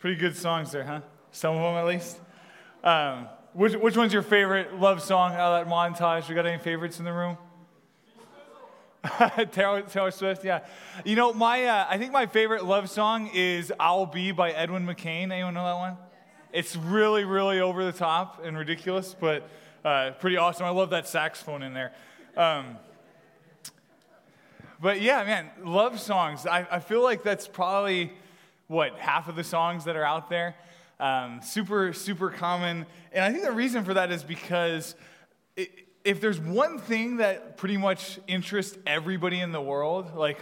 Pretty good songs there, huh? Some of them at least. Which one's your favorite love song out of that montage? We got any favorites in the room? Taylor Swift, yeah. You know, I think my favorite love song is "I'll Be" by Edwin McCain. Anyone know that one? It's really, really over the top and ridiculous, but pretty awesome. I love that saxophone in there. But yeah, man, love songs. I feel like that's probably, half of the songs that are out there. Super, super common. And I think the reason for that is because if there's one thing that pretty much interests everybody in the world, like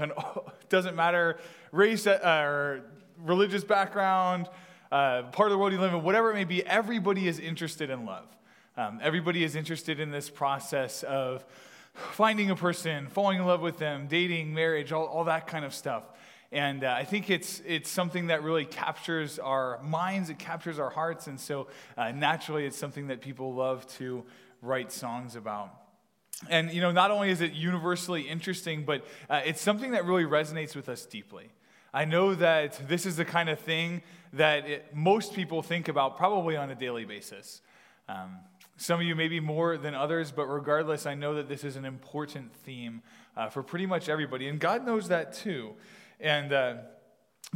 doesn't matter race or religious background, part of the world you live in, whatever it may be, everybody is interested in love. Everybody is interested in this process of finding a person, falling in love with them, dating, marriage, all that kind of stuff. And I think it's something that really captures our minds, it captures our hearts, and so naturally it's something that people love to write songs about. And, you know, not only is it universally interesting, but it's something that really resonates with us deeply. I know that this is the kind of thing that most people think about probably on a daily basis. Some of you maybe more than others, but regardless, I know that this is an important theme for pretty much everybody, and God knows that too. And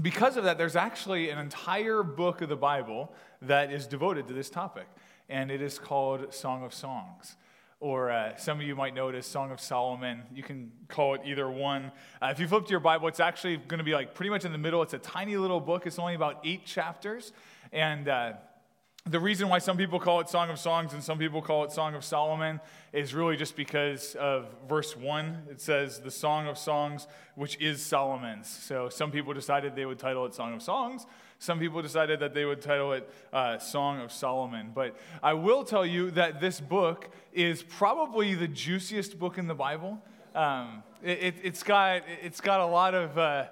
because of that, there's actually an entire book of the Bible that is devoted to this topic. And it is called Song of Songs, or some of you might know it as Song of Solomon. You can call it either one. If you flip to your Bible, it's actually going to be like pretty much in the middle. It's a tiny little book. It's only about 8 chapters, and the reason why some people call it Song of Songs and some people call it Song of Solomon is really just because of verse 1. It says, the Song of Songs, which is Solomon's. So some people decided they would title it Song of Songs. Some people decided that they would title it Song of Solomon. But I will tell you that this book is probably the juiciest book in the Bible. It's got a lot of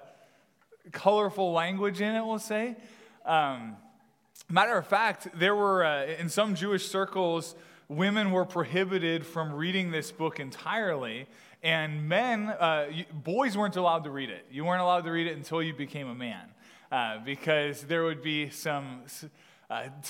colorful language in it, we'll say. Matter of fact, there were, in some Jewish circles, women were prohibited from reading this book entirely, and men, boys weren't allowed to read it. You weren't allowed to read it until you became a man, because there would be some,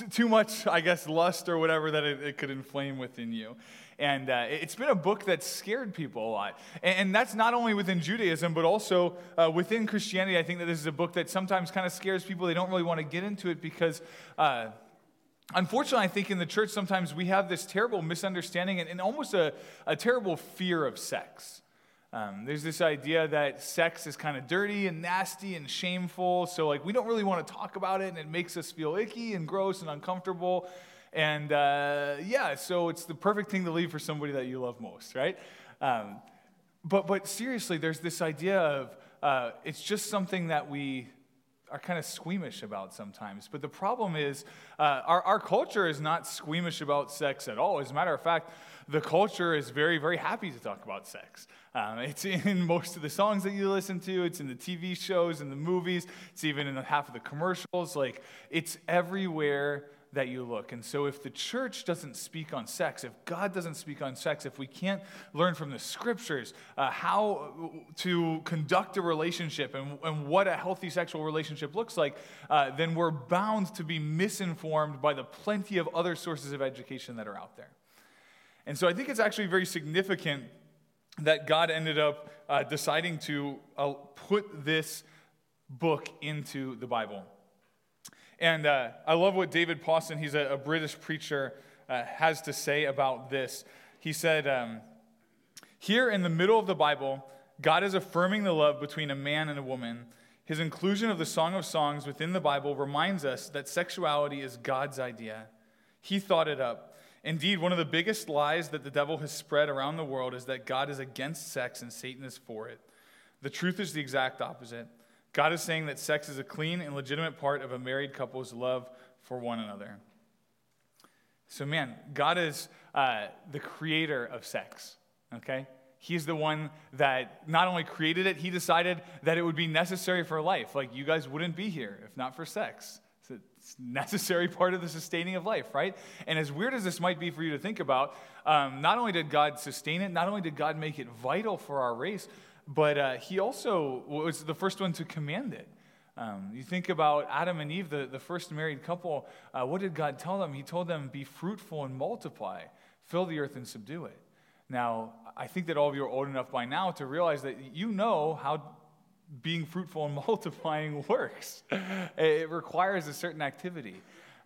too much, I guess, lust or whatever that it could inflame within you. And it's been a book that scared people a lot. And that's not only within Judaism, but also within Christianity. I think that this is a book that sometimes kind of scares people. They don't really want to get into it because, unfortunately, I think in the church sometimes we have this terrible misunderstanding and almost a terrible fear of sex. There's this idea that sex is kind of dirty and nasty and shameful. So, we don't really want to talk about it, and it makes us feel icky and gross and uncomfortable. And, so it's the perfect thing to leave for somebody that you love most, right? But seriously, there's this idea of it's just something that we are kind of squeamish about sometimes. But the problem is our culture is not squeamish about sex at all. As a matter of fact, the culture is very, very happy to talk about sex. It's in most of the songs that you listen to. It's in the TV shows and the movies. It's even in half of the commercials. It's everywhere that you look. And so if the church doesn't speak on sex, if God doesn't speak on sex, if we can't learn from the scriptures how to conduct a relationship and what a healthy sexual relationship looks like, then we're bound to be misinformed by the plenty of other sources of education that are out there. And so I think it's actually very significant that God ended up deciding to put this book into the Bible. And I love what David Pawson, he's a British preacher, has to say about this. He said, here in the middle of the Bible, God is affirming the love between a man and a woman. His inclusion of the Song of Songs within the Bible reminds us that sexuality is God's idea. He thought it up. Indeed, one of the biggest lies that the devil has spread around the world is that God is against sex and Satan is for it. The truth is the exact opposite. God is saying that sex is a clean and legitimate part of a married couple's love for one another. So, man, God is the creator of sex, okay? He's the one that not only created it, he decided that it would be necessary for life. You guys wouldn't be here if not for sex. It's a necessary part of the sustaining of life, right? And as weird as this might be for you to think about, not only did God sustain it, not only did God make it vital for our race, but he also was the first one to command it. You think about Adam and Eve, the first married couple. What did God tell them? He told them, be fruitful and multiply. Fill the earth and subdue it. Now, I think that all of you are old enough by now to realize that you know how being fruitful and multiplying works. It requires a certain activity.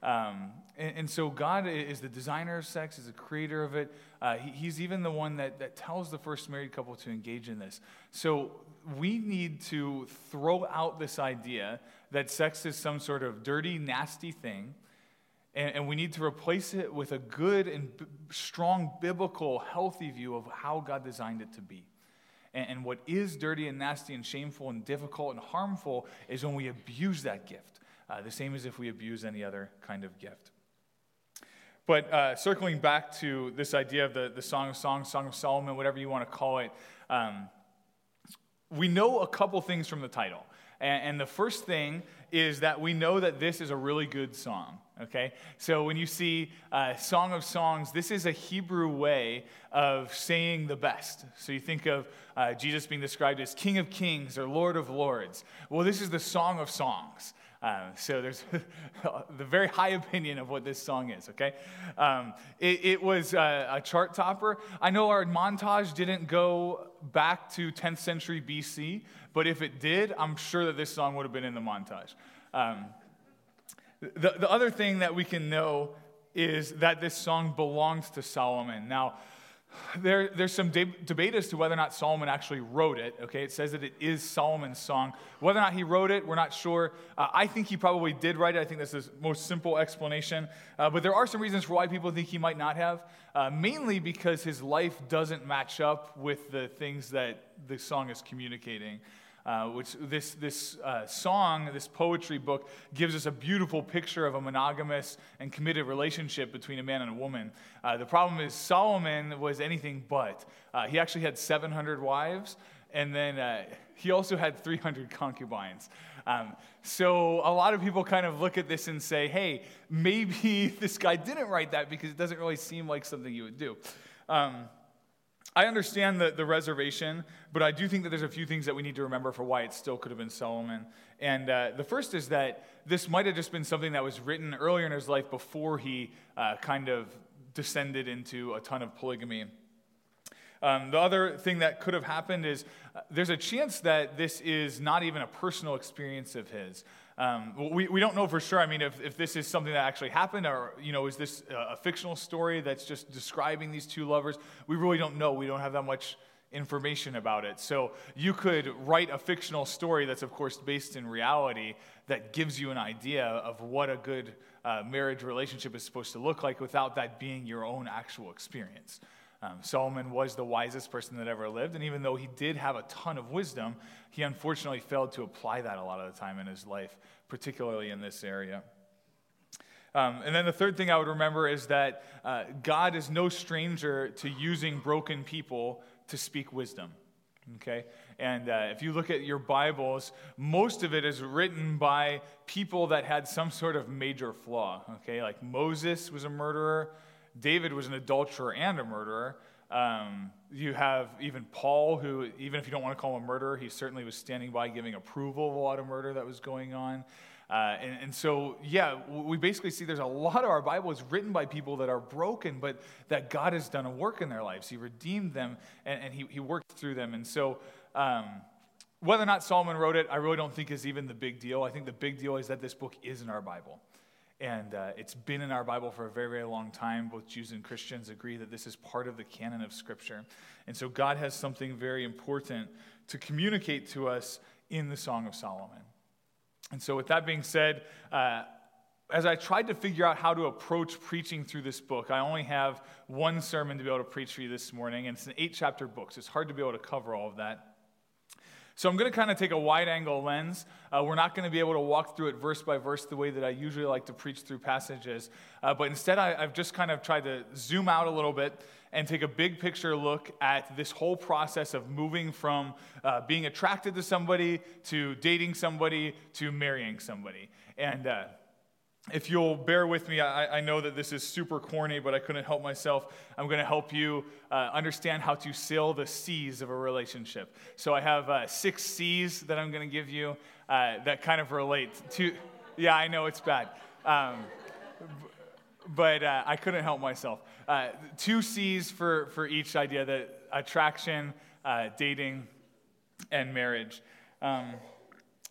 And so God is the designer of sex, is the creator of it. He's even the one that tells the first married couple to engage in this. So we need to throw out this idea that sex is some sort of dirty, nasty thing, and we need to replace it with a good and strong, biblical, healthy view of how God designed it to be. And what is dirty and nasty and shameful and difficult and harmful is when we abuse that gift. The same as if we abuse any other kind of gift. But circling back to this idea of the Song of Songs, Song of Solomon, whatever you want to call it, we know a couple things from the title. And the first thing is that we know that this is a really good song, okay? So when you see Song of Songs, this is a Hebrew way of saying the best. So you think of Jesus being described as King of Kings or Lord of Lords. Well, this is the Song of Songs. So there's the very high opinion of what this song is, okay? It was a chart topper. I know our montage didn't go back to 10th century BC, but if it did, I'm sure that this song would have been in the montage. The other thing that we can know is that this song belongs to Solomon. Now, there's some debate as to whether or not Solomon actually wrote it, okay? It says that it is Solomon's song. Whether or not he wrote it, we're not sure. I think he probably did write it. I think that's the most simple explanation. But there are some reasons for why people think he might not have, mainly because his life doesn't match up with the things that the song is communicating, which this song, this poetry book, gives us a beautiful picture of a monogamous and committed relationship between a man and a woman. The problem is Solomon was anything but. He actually had 700 wives, and then he also had 300 concubines. So a lot of people kind of look at this and say, hey, maybe this guy didn't write that because it doesn't really seem like something you would do. I understand the reservation, but I do think that there's a few things that we need to remember for why it still could have been Solomon. And the first is that this might have just been something that was written earlier in his life before he kind of descended into a ton of polygamy. The other thing that could have happened is there's a chance that this is not even a personal experience of his. We don't know for sure. I mean, if this is something that actually happened, or, you know, is this a fictional story that's just describing these two lovers? We really don't know. We don't have that much information about it. So you could write a fictional story that's, of course, based in reality that gives you an idea of what a good marriage relationship is supposed to look like without that being your own actual experience. Solomon was the wisest person that ever lived, and even though he did have a ton of wisdom, he unfortunately failed to apply that a lot of the time in his life, particularly in this area. And then the third thing I would remember is that God is no stranger to using broken people to speak wisdom, okay? And if you look at your Bibles, most of it is written by people that had some sort of major flaw, okay? Like Moses was a murderer. David was an adulterer and a murderer. You have even Paul, who, even if you don't want to call him a murderer, he certainly was standing by giving approval of a lot of murder that was going on. And so, yeah, we basically see there's a lot of our Bible is written by people that are broken, but that God has done a work in their lives. He redeemed them, and he worked through them. And so whether or not Solomon wrote it, I really don't think is even the big deal. I think the big deal is that this book is in our Bible. And it's been in our Bible for a very, very long time. Both Jews and Christians agree that this is part of the canon of Scripture. And so God has something very important to communicate to us in the Song of Solomon. And so with that being said, as I tried to figure out how to approach preaching through this book, I only have one sermon to be able to preach for you this morning, and it's an 8-chapter book, so it's hard to be able to cover all of that. So I'm going to kind of take a wide-angle lens. We're not going to be able to walk through it verse by verse the way that I usually like to preach through passages. But instead, I've just kind of tried to zoom out a little bit and take a big-picture look at this whole process of moving from being attracted to somebody to dating somebody to marrying somebody. And If you'll bear with me, I know that this is super corny, but I couldn't help myself. I'm going to help you understand how to sail the seas of a relationship. So I have 6 C's that I'm going to give you that kind of relate to. Yeah, I know it's bad, but I couldn't help myself. 2 C's for each idea: that attraction, dating, and marriage.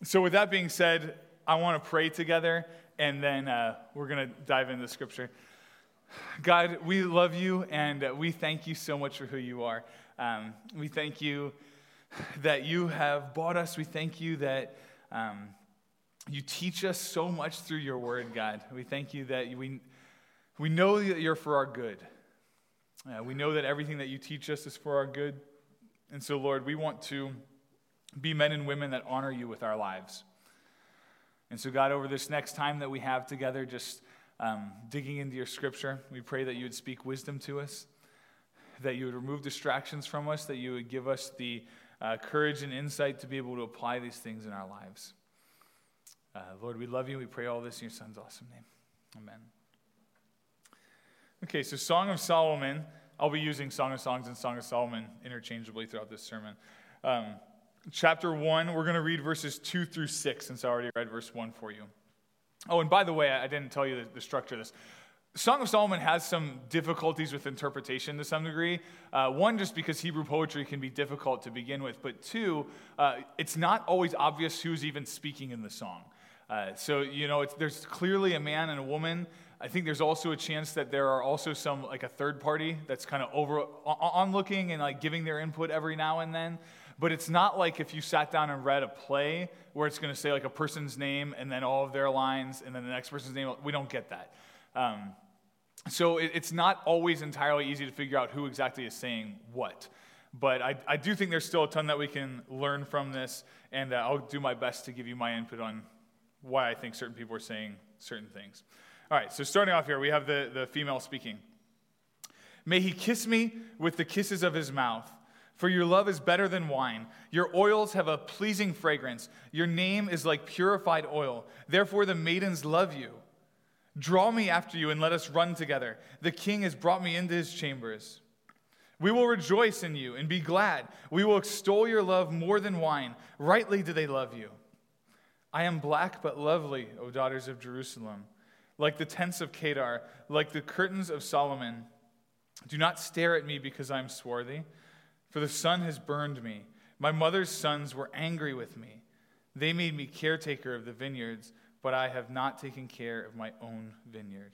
So with that being said, I want to pray together. And then we're going to dive into the scripture. God, we love you, and we thank you so much for who you are. We thank you that you have bought us. We thank you that you teach us so much through your word, God. We thank you that we know that you're for our good. We know that everything that you teach us is for our good. And so, Lord, we want to be men and women that honor you with our lives. And so, God, over this next time that we have together, just digging into your scripture, we pray that you would speak wisdom to us, that you would remove distractions from us, that you would give us the courage and insight to be able to apply these things in our lives. Lord, we love you. We pray all this in your son's awesome name. Amen. Okay, so Song of Solomon. I'll be using Song of Songs and Song of Solomon interchangeably throughout this sermon. Chapter 1, we're going to read verses 2 through 6, since I already read verse 1 for you. Oh, and by the way, I didn't tell you the structure of this. Song of Solomon has some difficulties with interpretation to some degree. One, just because Hebrew poetry can be difficult to begin with. But two, it's not always obvious who's even speaking in the song. So, you know, there's clearly a man and a woman. I think there's also a chance that there are also some, like a third party that's kind of onlooking and like giving their input every now and then. But it's not like if you sat down and read a play where it's going to say like a person's name and then all of their lines and then the next person's name. We don't get that. So it's not always entirely easy to figure out who exactly is saying what. But I do think there's still a ton that we can learn from this, and I'll do my best to give you my input on why I think certain people are saying certain things. All right, so starting off here, we have the female speaking. May he kiss me with the kisses of his mouth. For your love is better than wine. Your oils have a pleasing fragrance. Your name is like purified oil. Therefore the maidens love you. Draw me after you and let us run together. The king has brought me into his chambers. We will rejoice in you and be glad. We will extol your love more than wine. Rightly do they love you. I am black but lovely, O daughters of Jerusalem. Like the tents of Kedar, like the curtains of Solomon. Do not stare at me because I am swarthy. For the sun has burned me. My mother's sons were angry with me. They made me caretaker of the vineyards, but I have not taken care of my own vineyard.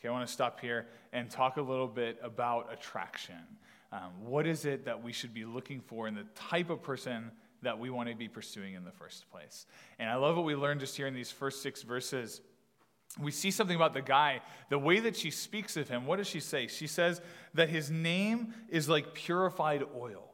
Okay, I want to stop here and talk a little bit about attraction. What is it that we should be looking for in the type of person that we want to be pursuing in the first place? And I love what we learned just here in these first 6 verses. We see something about the guy, the way that she speaks of him. What does she say? She says that his name is like purified oil.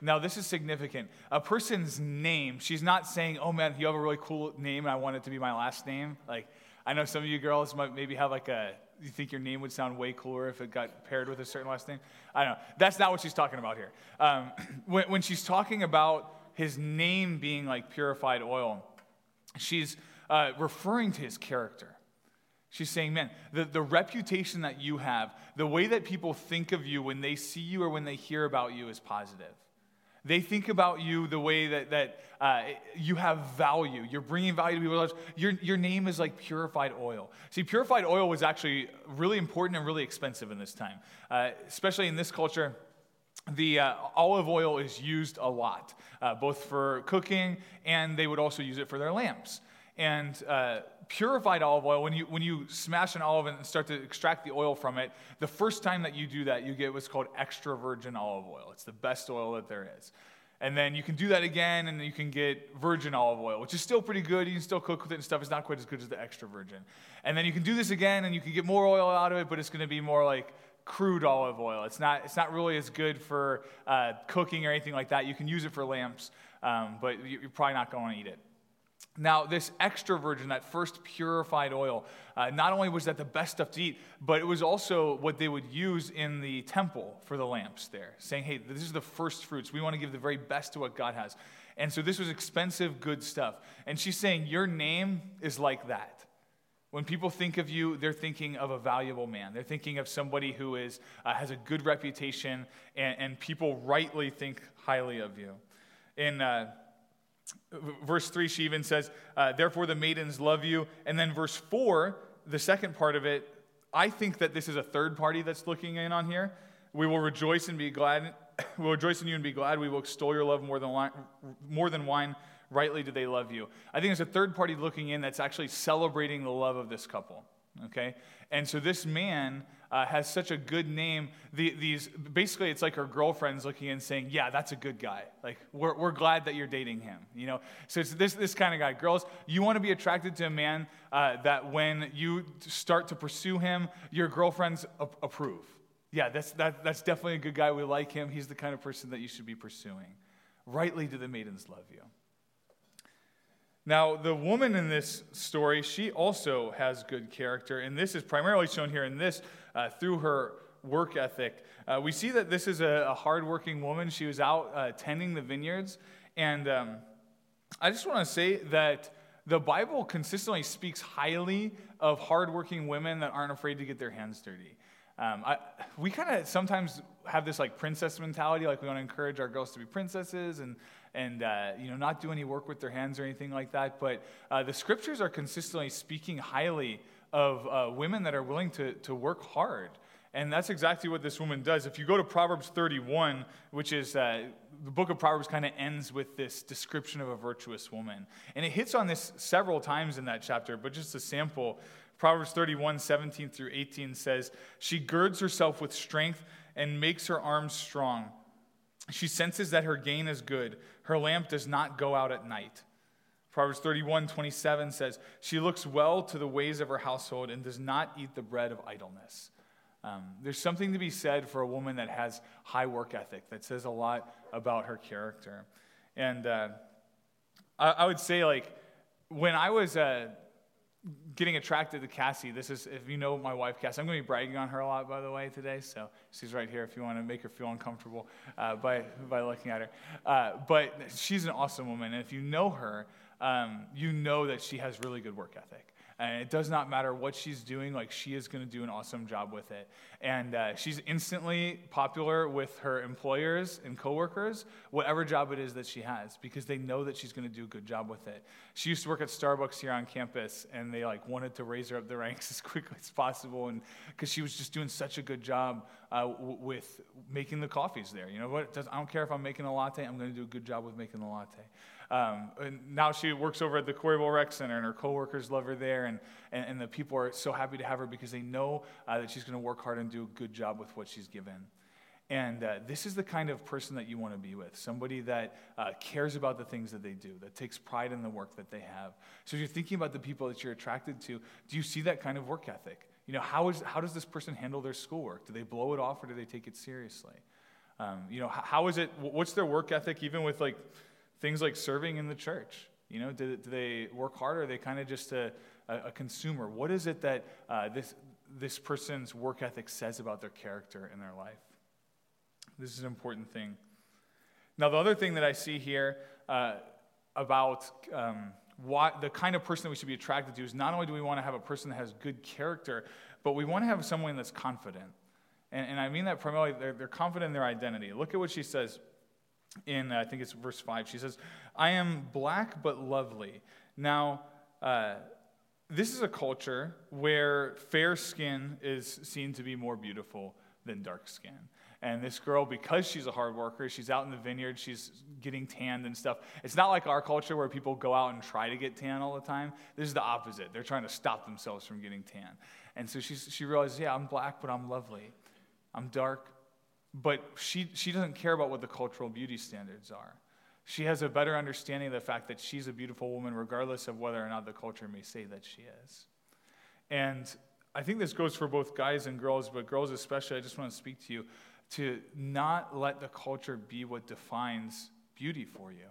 Now, this is significant. A person's name, she's not saying, oh, man, you have a really cool name, and I want it to be my last name. Like, I know some of you girls might maybe have like you think your name would sound way cooler if it got paired with a certain last name. I don't know. That's not what she's talking about here. When she's talking about his name being like purified oil, she's referring to his character. She's saying, man, the reputation that you have, the way that people think of you when they see you or when they hear about you is positive. They think about you the way that you have value. You're bringing value to people's lives. Your name is like purified oil. See, purified oil was actually really important and really expensive in this time, especially in this culture. The olive oil is used a lot, both for cooking, and they would also use it for their lamps. And purified olive oil, when you smash an olive and start to extract the oil from it, the first time that you do that, you get what's called extra virgin olive oil. It's the best oil that there is. And then you can do that again, and you can get virgin olive oil, which is still pretty good. You can still cook with it and stuff. It's not quite as good as the extra virgin. And then you can do this again, and you can get more oil out of it, but it's going to be more like crude olive oil. It's not really as good for cooking or anything like that. You can use it for lamps, but you're probably not going to eat it. Now, this extra virgin, that first purified oil, not only was that the best stuff to eat, but it was also what they would use in the temple for the lamps there, saying, hey, this is the first fruits. We want to give the very best to what God has. And so this was expensive, good stuff. And she's saying, your name is like that. When people think of you, they're thinking of a valuable man. They're thinking of somebody who is has a good reputation, and people rightly think highly of you. In verse 3, she even says, therefore the maidens love you. And then verse 4, the second part of it, I think that this is a third party that's looking in on here. We will rejoice and be glad. We will rejoice in you and be glad. We will extol your love more than wine. Rightly do they love you. I think there's a third party looking in that's actually celebrating the love of this couple. Okay? And so this man has such a good name. Basically, it's like her girlfriend's looking in saying, yeah, that's a good guy. Like, we're glad that you're dating him, you know? So it's this kind of guy. Girls, you want to be attracted to a man that when you start to pursue him, your girlfriends approve. Yeah, that's definitely a good guy. We like him. He's the kind of person that you should be pursuing. Rightly do the maidens love you. Now, the woman in this story, she also has good character, and this is primarily shown here in this through her work ethic. We see that this is a hardworking woman. She was out tending the vineyards, and I just want to say that the Bible consistently speaks highly of hardworking women that aren't afraid to get their hands dirty. We kind of sometimes have this like princess mentality, like we want to encourage our girls to be princesses and not do any work with their hands or anything like that. But the scriptures are consistently speaking highly of women that are willing to work hard. And that's exactly what this woman does. If you go to Proverbs 31, which is the book of Proverbs kind of ends with this description of a virtuous woman. And it hits on this several times in that chapter, but just a sample. Proverbs 31, 17 through 18 says, she girds herself with strength and makes her arms strong. She senses that her gain is good. Her lamp does not go out at night. Proverbs 31:27 says, she looks well to the ways of her household and does not eat the bread of idleness. There's something to be said for a woman that has high work ethic. That says a lot about her character. And I would say, like, when I was getting attracted to Cassie, this is, if you know my wife, Cassie, I'm going to be bragging on her a lot, by the way, today, so she's right here if you want to make her feel uncomfortable by looking at her. But she's an awesome woman, and if you know her, you know that she has really good work ethic. And it does not matter what she's doing, like, she is going to do an awesome job with it. And she's instantly popular with her employers and coworkers, whatever job it is that she has, because they know that she's going to do a good job with it. She used to work at Starbucks here on campus, and they, like, wanted to raise her up the ranks as quickly as possible, and because she was just doing such a good job with making the coffees there. You know what? I don't care if I'm making a latte, I'm going to do a good job with making the latte. And now she works over at the Coralville Rec Center, and her coworkers love her there, and the people are so happy to have her because they know that she's going to work hard and do a good job with what she's given. And this is the kind of person that you want to be with, somebody that cares about the things that they do, that takes pride in the work that they have. So if you're thinking about the people that you're attracted to, do you see that kind of work ethic? You know, how does this person handle their schoolwork? Do they blow it off, or do they take it seriously? How is it, what's their work ethic even with, like, things like serving in the church? You know, do they work hard, or are they kind of just a consumer? What is it that this person's work ethic says about their character in their life? This is an important thing. Now, the other thing that I see here about the kind of person that we should be attracted to is not only do we want to have a person that has good character, but we want to have someone that's confident. And I mean that primarily, they're confident in their identity. Look at what she says. In, I think it's verse 5, she says, I am black but lovely. Now, this is a culture where fair skin is seen to be more beautiful than dark skin. And this girl, because she's a hard worker, she's out in the vineyard, she's getting tanned and stuff. It's not like our culture where people go out and try to get tan all the time. This is the opposite. They're trying to stop themselves from getting tan. And so she realizes, yeah, I'm black, but I'm lovely. I'm dark. But she doesn't care about what the cultural beauty standards are. She has a better understanding of the fact that she's a beautiful woman regardless of whether or not the culture may say that she is. And I think this goes for both guys and girls, but girls especially, I just want to speak to you, to not let the culture be what defines beauty for you.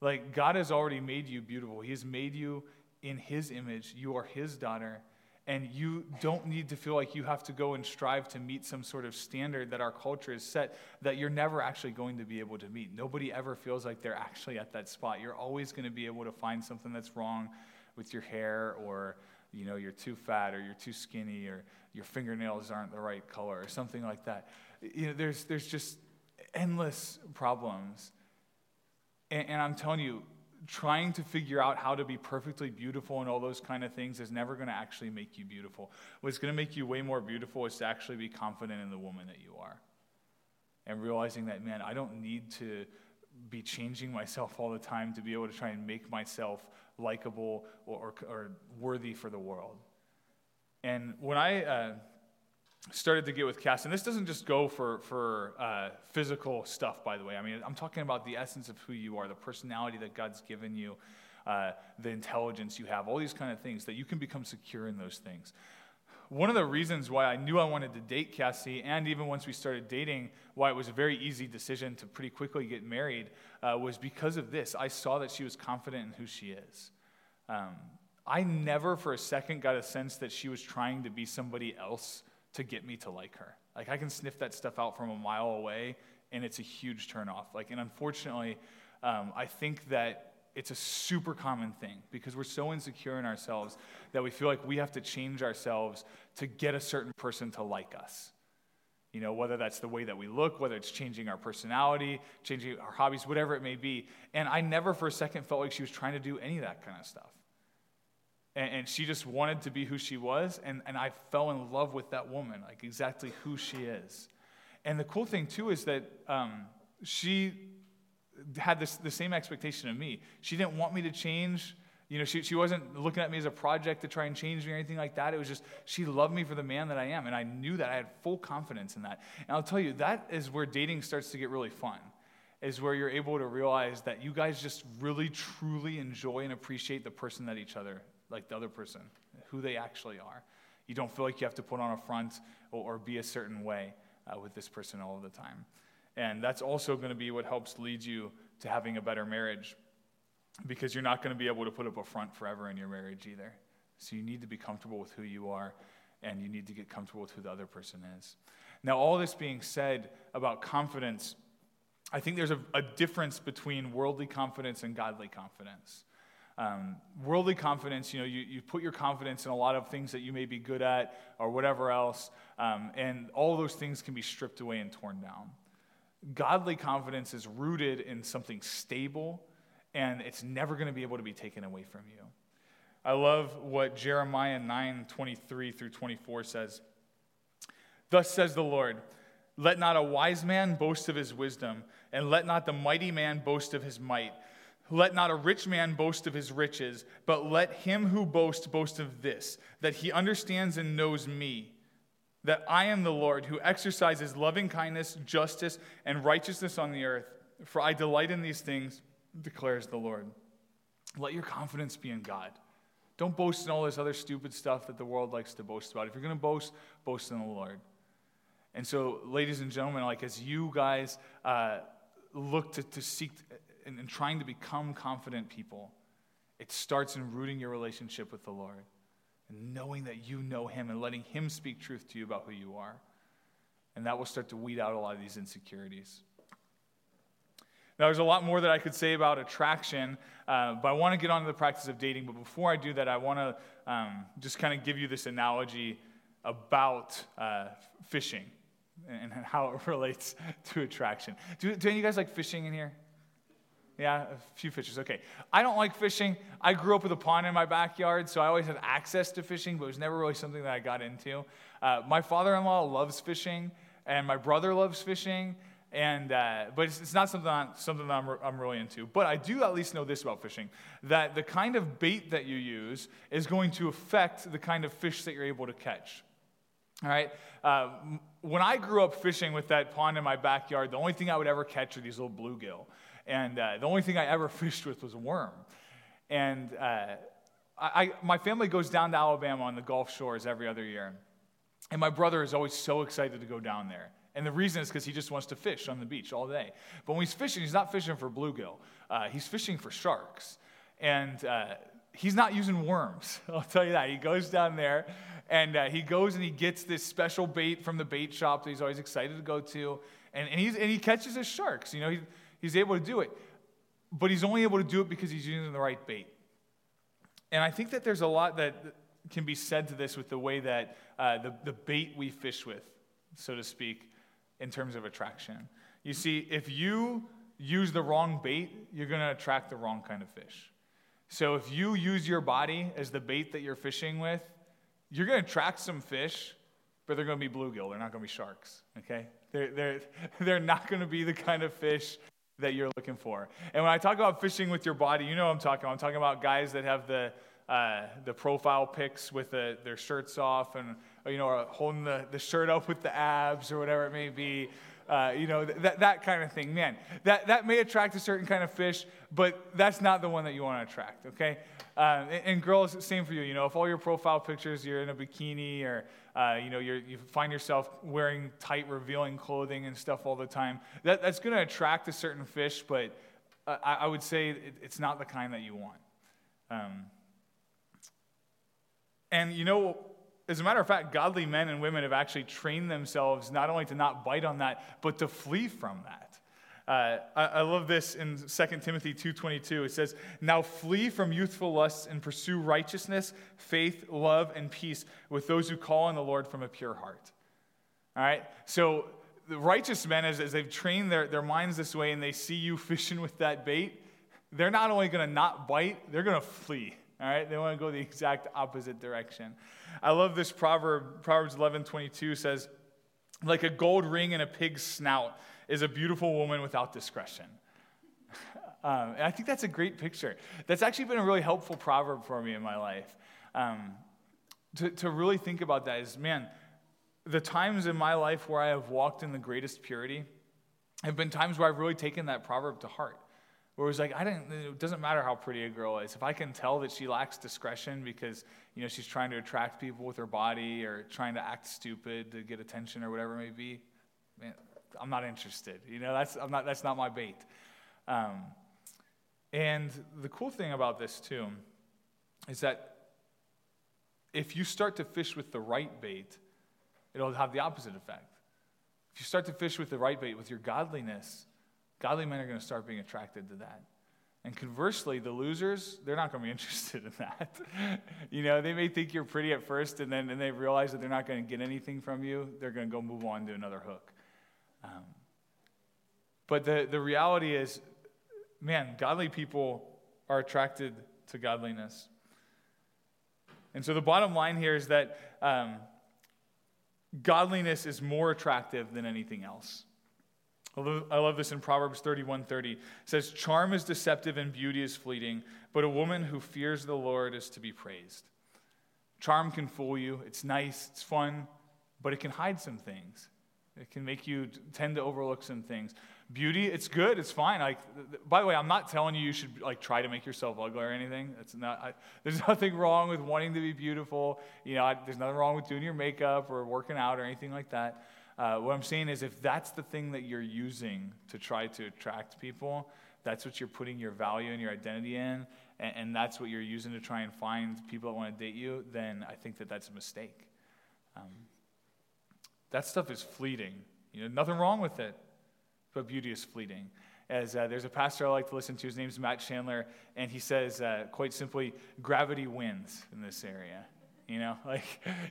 Like, God has already made you beautiful. He has made you in His image. You are His daughter. And you don't need to feel like you have to go and strive to meet some sort of standard that our culture has set that you're never actually going to be able to meet. Nobody ever feels like they're actually at that spot. You're always going to be able to find something that's wrong with your hair or you know, you're too fat or you're too skinny or your fingernails aren't the right color or something like that. You know, there's just endless problems. And I'm telling you, trying to figure out how to be perfectly beautiful and all those kind of things is never going to actually make you beautiful. What's going to make you way more beautiful is to actually be confident in the woman that you are. And realizing that, man, I don't need to be changing myself all the time to be able to try and make myself likable or worthy for the world. And when I started to get with Cassie, and this doesn't just go for physical stuff, by the way. I mean, I'm talking about the essence of who you are, the personality that God's given you, the intelligence you have, all these kind of things, that you can become secure in those things. One of the reasons why I knew I wanted to date Cassie, and even once we started dating, why it was a very easy decision to pretty quickly get married, was because of this. I saw that she was confident in who she is. I never for a second got a sense that she was trying to be somebody else to get me to like her. Like, I can sniff that stuff out from a mile away, and it's a huge turnoff. Like, and unfortunately, I think that it's a super common thing because we're so insecure in ourselves that we feel like we have to change ourselves to get a certain person to like us. You know, whether that's the way that we look, whether it's changing our personality, changing our hobbies, whatever it may be. And I never for a second felt like she was trying to do any of that kind of stuff. And she just wanted to be who she was, and I fell in love with that woman, like exactly who she is. And the cool thing, too, is that she had the same expectation of me. She didn't want me to change. You know, she wasn't looking at me as a project to try and change me or anything like that. It was just she loved me for the man that I am, and I knew that. I had full confidence in that. And I'll tell you, that is where dating starts to get really fun, is where you're able to realize that you guys just really, truly enjoy and appreciate the person that each other, like the other person, who they actually are. You don't feel like you have to put on a front or be a certain way with this person all of the time. And that's also going to be what helps lead you to having a better marriage, because you're not going to be able to put up a front forever in your marriage either. So you need to be comfortable with who you are, and you need to get comfortable with who the other person is. Now, all this being said about confidence, I think there's a difference between worldly confidence and godly confidence. Worldly confidence, you know, you put your confidence in a lot of things that you may be good at or whatever else, and all those things can be stripped away and torn down. Godly confidence is rooted in something stable, and it's never going to be able to be taken away from you. I love what Jeremiah 9:23 through 24 says. Thus says the Lord, let not a wise man boast of his wisdom, and let not the mighty man boast of his might. Let not a rich man boast of his riches, but let him who boasts boast of this, that he understands and knows me, that I am the Lord who exercises loving kindness, justice, and righteousness on the earth. For I delight in these things, declares the Lord. Let your confidence be in God. Don't boast in all this other stupid stuff that the world likes to boast about. If you're going to boast, boast in the Lord. And so, ladies and gentlemen, like as you guys look to seek and trying to become confident people, it starts in rooting your relationship with the Lord. Knowing that you know him and letting him speak truth to you about who you are. And that will start to weed out a lot of these insecurities. Now, there's a lot more that I could say about attraction, but I want to get on to the practice of dating. But before I do that, I want to just kind of give you this analogy about fishing and how it relates to attraction. Do any of you guys like fishing in here? Yeah, a few fishers. Okay. I don't like fishing. I grew up with a pond in my backyard, so I always had access to fishing, but it was never really something that I got into. My father-in-law loves fishing, and my brother loves fishing, and but it's not something that I'm really into. But I do at least know this about fishing, that the kind of bait that you use is going to affect the kind of fish that you're able to catch. All right? When I grew up fishing with that pond in my backyard, the only thing I would ever catch are these little bluegill. And the only thing I ever fished with was a worm. And my family goes down to Alabama on the Gulf Shores every other year. And my brother is always so excited to go down there. And the reason is because he just wants to fish on the beach all day. But when he's fishing, he's not fishing for bluegill. He's fishing for sharks. And he's not using worms, I'll tell you that. He goes down there, and he goes and he gets this special bait from the bait shop that he's always excited to go to. And he catches his sharks, you know. He's able to do it, but he's only able to do it because he's using the right bait. And I think that there's a lot that can be said to this with the way that the bait we fish with, so to speak, in terms of attraction. You see, if you use the wrong bait, you're going to attract the wrong kind of fish. So if you use your body as the bait that you're fishing with, you're going to attract some fish, but they're going to be bluegill. They're not going to be sharks, okay? They're not going to be the kind of fish that you're looking for. And when I talk about fishing with your body, you know what I'm talking about. I'm talking about guys that have the profile pics with their shirts off and, you know, are holding the shirt up with the abs or whatever it may be. That kind of thing. Man, that may attract a certain kind of fish, but that's not the one that you want to attract, okay? And girls, same for you. You know, if all your profile pictures, you're in a bikini or, you find yourself wearing tight, revealing clothing and stuff all the time, that's going to attract a certain fish, but I would say it's not the kind that you want. As a matter of fact, godly men and women have actually trained themselves not only to not bite on that, but to flee from that. I love this in 2 Timothy 2:22. It says, "Now flee from youthful lusts and pursue righteousness, faith, love, and peace with those who call on the Lord from a pure heart." All right? So the righteous men, as they've trained their minds this way and they see you fishing with that bait, they're not only going to not bite, they're going to flee. All right, they want to go the exact opposite direction. I love this proverb. Proverbs 11:22 says, "Like a gold ring in a pig's snout is a beautiful woman without discretion." And I think that's a great picture. That's actually been a really helpful proverb for me in my life. To really think about that is, man, the times in my life where I have walked in the greatest purity have been times where I've really taken that proverb to heart. Where it was like, it doesn't matter how pretty a girl is. If I can tell that she lacks discretion because, you know, she's trying to attract people with her body or trying to act stupid to get attention or whatever it may be, man, I'm not interested. You know, that's not my bait. And the cool thing about this, too, is that if you start to fish with the right bait, it'll have the opposite effect. If you start to fish with the right bait, with your godliness, godly men are going to start being attracted to that. And conversely, the losers, they're not going to be interested in that. You know, they may think you're pretty at first, and then they realize that they're not going to get anything from you. They're going to go move on to another hook. But the reality is, man, godly people are attracted to godliness. And so the bottom line here is that godliness is more attractive than anything else. I love this in Proverbs 31:30. It says, "Charm is deceptive and beauty is fleeting, but a woman who fears the Lord is to be praised." Charm can fool you. It's nice. It's fun. But it can hide some things. It can make you tend to overlook some things. Beauty, it's good. It's fine. Like, by the way, I'm not telling you should try to make yourself ugly or anything. There's nothing wrong with wanting to be beautiful. You know, there's nothing wrong with doing your makeup or working out or anything like that. What I'm saying is if that's the thing that you're using to try to attract people, that's what you're putting your value and your identity in, and that's what you're using to try and find people that want to date you, then I think that that's a mistake. That stuff is fleeting. You know, nothing wrong with it, but beauty is fleeting. As there's a pastor I like to listen to, his name's Matt Chandler, and he says, quite simply, gravity wins in this area. You know, like,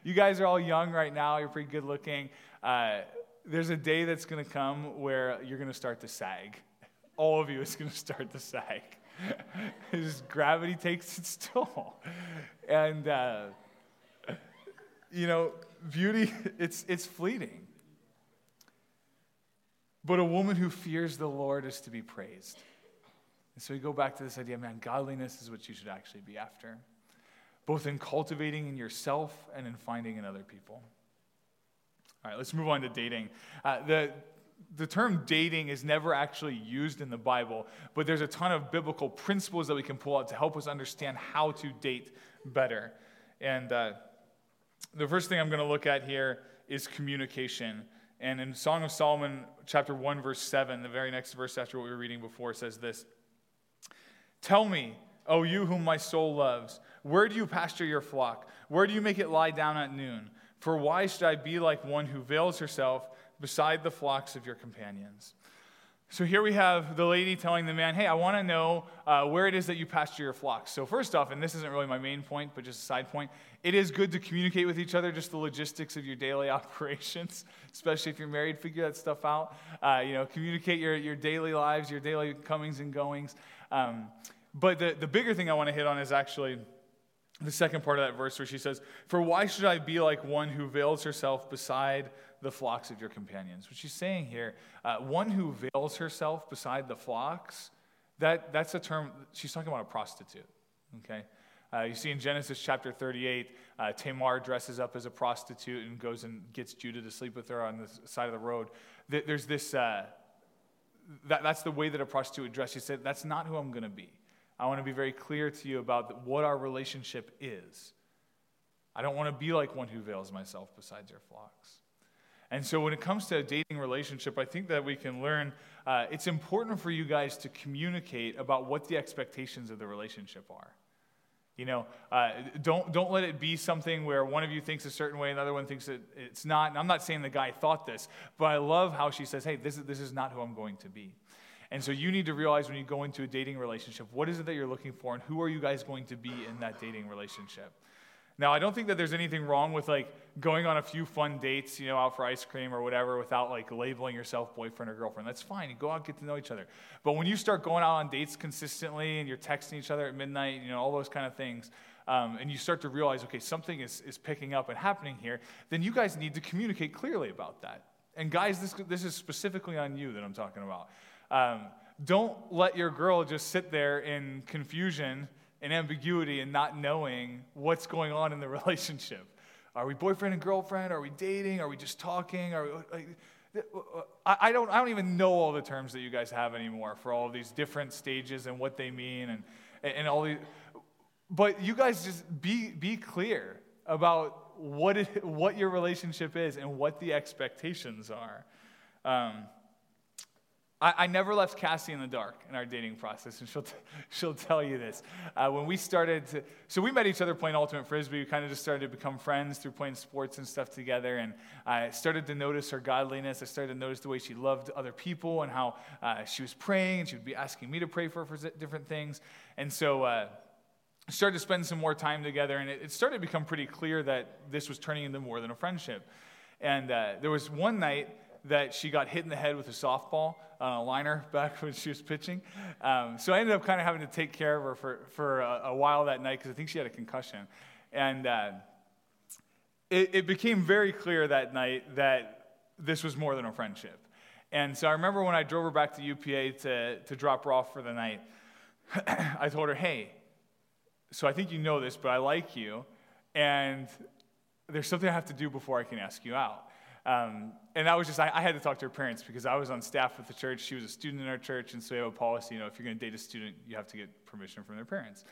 you guys are all young right now. You're pretty good looking. There's a day that's going to come where you're going to start to sag. All of you is going to start to sag. Just gravity takes its toll. And, beauty, it's fleeting. But a woman who fears the Lord is to be praised. And so we go back to this idea, man, godliness is what you should actually be after, both in cultivating in yourself and in finding in other people. All right, let's move on to dating. The term dating is never actually used in the Bible, but there's a ton of biblical principles that we can pull out to help us understand how to date better. And the first thing I'm going to look at here is communication. And in Song of Solomon, chapter 1, verse 7, the very next verse after what we were reading before, says this, "Tell me, O you whom my soul loves, where do you pasture your flock? Where do you make it lie down at noon? For why should I be like one who veils herself beside the flocks of your companions?" So here we have the lady telling the man, hey, I want to know where it is that you pasture your flocks. So first off, and this isn't really my main point, but just a side point, it is good to communicate with each other, just the logistics of your daily operations, especially if you're married, figure that stuff out. Communicate your daily lives, your daily comings and goings. But the bigger thing I want to hit on is actually the second part of that verse where she says, for why should I be like one who veils herself beside the flocks of your companions? What she's saying here, one who veils herself beside the flocks, that's a term, she's talking about a prostitute, okay? You see in Genesis chapter 38, Tamar dresses up as a prostitute and goes and gets Judah to sleep with her on the side of the road. There's this, that's the way that a prostitute would dress. She said, that's not who I'm going to be. I want to be very clear to you about what our relationship is. I don't want to be like one who veils myself beside your flocks. And so when it comes to a dating relationship, I think that we can learn, it's important for you guys to communicate about what the expectations of the relationship are. Don't let it be something where one of you thinks a certain way, another one thinks that it's not. And I'm not saying the guy thought this, but I love how she says, hey, this is not who I'm going to be. And so you need to realize when you go into a dating relationship, what is it that you're looking for, and who are you guys going to be in that dating relationship? Now, I don't think that there's anything wrong with, going on a few fun dates, out for ice cream or whatever without, labeling yourself boyfriend or girlfriend. That's fine. You go out, get to know each other. But when you start going out on dates consistently and you're texting each other at midnight, all those kind of things, and you start to realize, okay, something is picking up and happening here, then you guys need to communicate clearly about that. And guys, this is specifically on you that I'm talking about. Don't let your girl just sit there in confusion and ambiguity and not knowing what's going on in the relationship. Are we boyfriend and girlfriend? Are we dating? Are we just talking? I don't even know all the terms that you guys have anymore for all of these different stages and what they mean and all these. But you guys just be clear about what your relationship is and what the expectations are. I never left Cassie in the dark in our dating process, and she'll tell you this. When we started, we met each other playing Ultimate Frisbee. We kind of just started to become friends through playing sports and stuff together, and I started to notice her godliness. I started to notice the way she loved other people and how she was praying, and she would be asking me to pray for her for different things. And so I started to spend some more time together, and it started to become pretty clear that this was turning into more than a friendship. And there was one night that she got hit in the head with a softball on a liner back when she was pitching. So I ended up kind of having to take care of her for a while that night because I think she had a concussion. And it became very clear that night that this was more than a friendship. And so I remember when I drove her back to UPA to drop her off for the night, I told her, hey, so I think you know this, but I like you, and there's something I have to do before I can ask you out. And that was just, I had to talk to her parents because I was on staff with the church. She was a student in our church, and so we have a policy, if you're going to date a student, you have to get permission from their parents.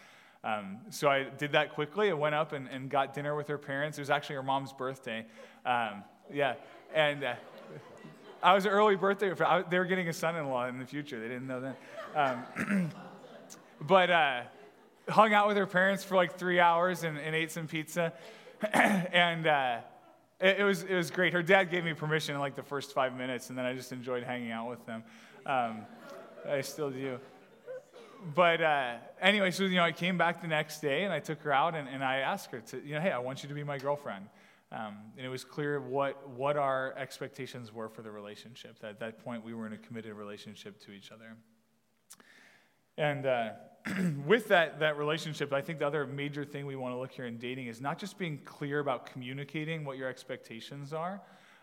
So I did that quickly. I went up and got dinner with her parents. It was actually her mom's birthday. And I was an early birthday. They were getting a son-in-law in the future. They didn't know that. But hung out with her parents for 3 hours and ate some pizza. And... It was great. Her dad gave me permission in the first 5 minutes, and then I just enjoyed hanging out with them. I still do. But anyway, so, I came back the next day, and I took her out, and I asked her to, hey, I want you to be my girlfriend. And it was clear what our expectations were for the relationship. At that point, we were in a committed relationship to each other. And with that relationship, I think the other major thing we want to look here in dating is not just being clear about communicating what your expectations are,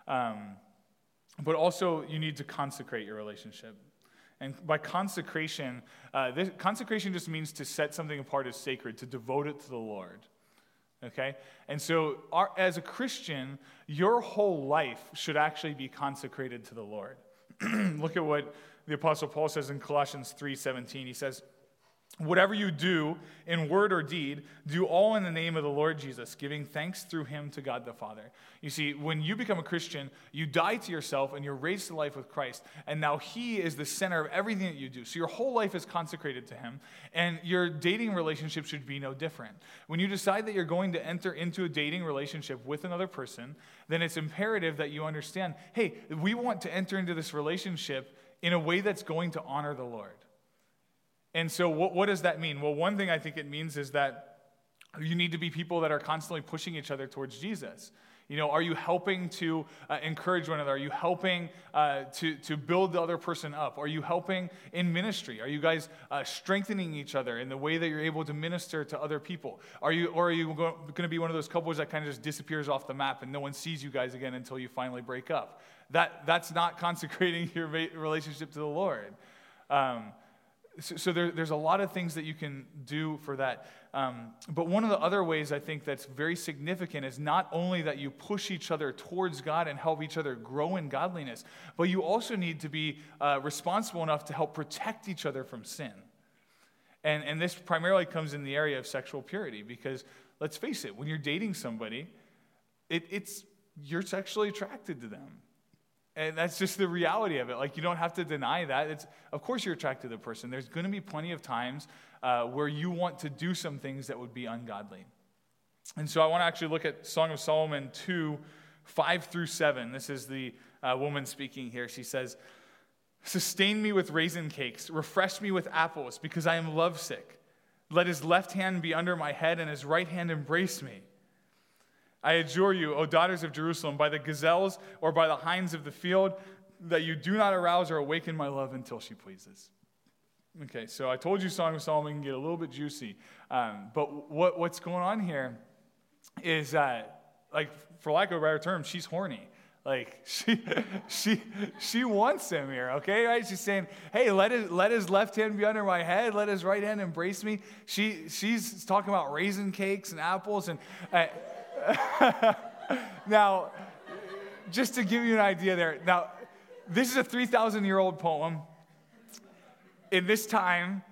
but also you need to consecrate your relationship. And by consecration, consecration just means to set something apart as sacred, to devote it to the Lord. Okay? And so as a Christian, your whole life should actually be consecrated to the Lord. Look at what the Apostle Paul says in Colossians 3:17. He says, whatever you do in word or deed, do all in the name of the Lord Jesus, giving thanks through him to God the Father. You see, when you become a Christian, you die to yourself and you're raised to life with Christ. And now he is the center of everything that you do. So your whole life is consecrated to him. And your dating relationship should be no different. When you decide that you're going to enter into a dating relationship with another person, then it's imperative that you understand, hey, we want to enter into this relationship in a way that's going to honor the Lord. And so what does that mean? Well, one thing I think it means is that you need to be people that are constantly pushing each other towards Jesus. You know, are you helping to encourage one another? Are you helping to build the other person up? Are you helping in ministry? Are you guys strengthening each other in the way that you're able to minister to other people? Or are you going to be one of those couples that kind of just disappears off the map and no one sees you guys again until you finally break up? That's not consecrating your relationship to the Lord. So there's a lot of things that you can do for that. But one of the other ways I think that's very significant is not only that you push each other towards God and help each other grow in godliness, but you also need to be responsible enough to help protect each other from sin. And this primarily comes in the area of sexual purity, because let's face it, when you're dating somebody, you're sexually attracted to them. And that's just the reality of it. Like, you don't have to deny that. Of course you're attracted to the person. There's going to be plenty of times where you want to do some things that would be ungodly. And so I want to actually look at Song of Solomon 2, 5 through 7. This is the woman speaking here. She says, "Sustain me with raisin cakes. Refresh me with apples, because I am lovesick. Let his left hand be under my head and his right hand embrace me. I adjure you, O daughters of Jerusalem, by the gazelles or by the hinds of the field, that you do not arouse or awaken my love until she pleases." Okay, so I told you Song of Solomon can get a little bit juicy. But what's going on here is, like, for lack of a better term, she's horny. Like, she wants him here, okay? Right? She's saying, hey, let his left hand be under my head. Let his right hand embrace me. She's talking about raisin cakes and apples and... Now, just to give you an idea there, now, this is a 3,000-year-old poem. In this time,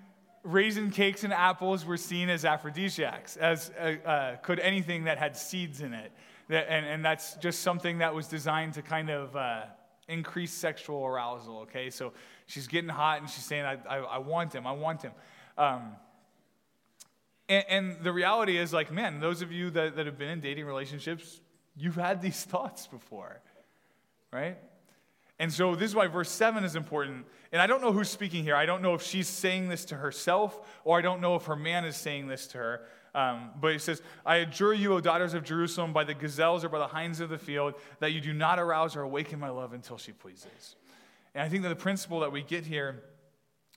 raisin cakes and apples were seen as aphrodisiacs, as could anything that had seeds in it. And that's just something that was designed to kind of increase sexual arousal, okay? So she's getting hot, and she's saying, I want him, I want him. And the reality is, like, man, those of you that have been in dating relationships, you've had these thoughts before, right? And so this is why verse 7 is important. And I don't know who's speaking here. I don't know if she's saying this to herself, or I don't know if her man is saying this to her. But it says, "I adjure you, O daughters of Jerusalem, by the gazelles or by the hinds of the field, that you do not arouse or awaken my love until she pleases." And I think that the principle that we get here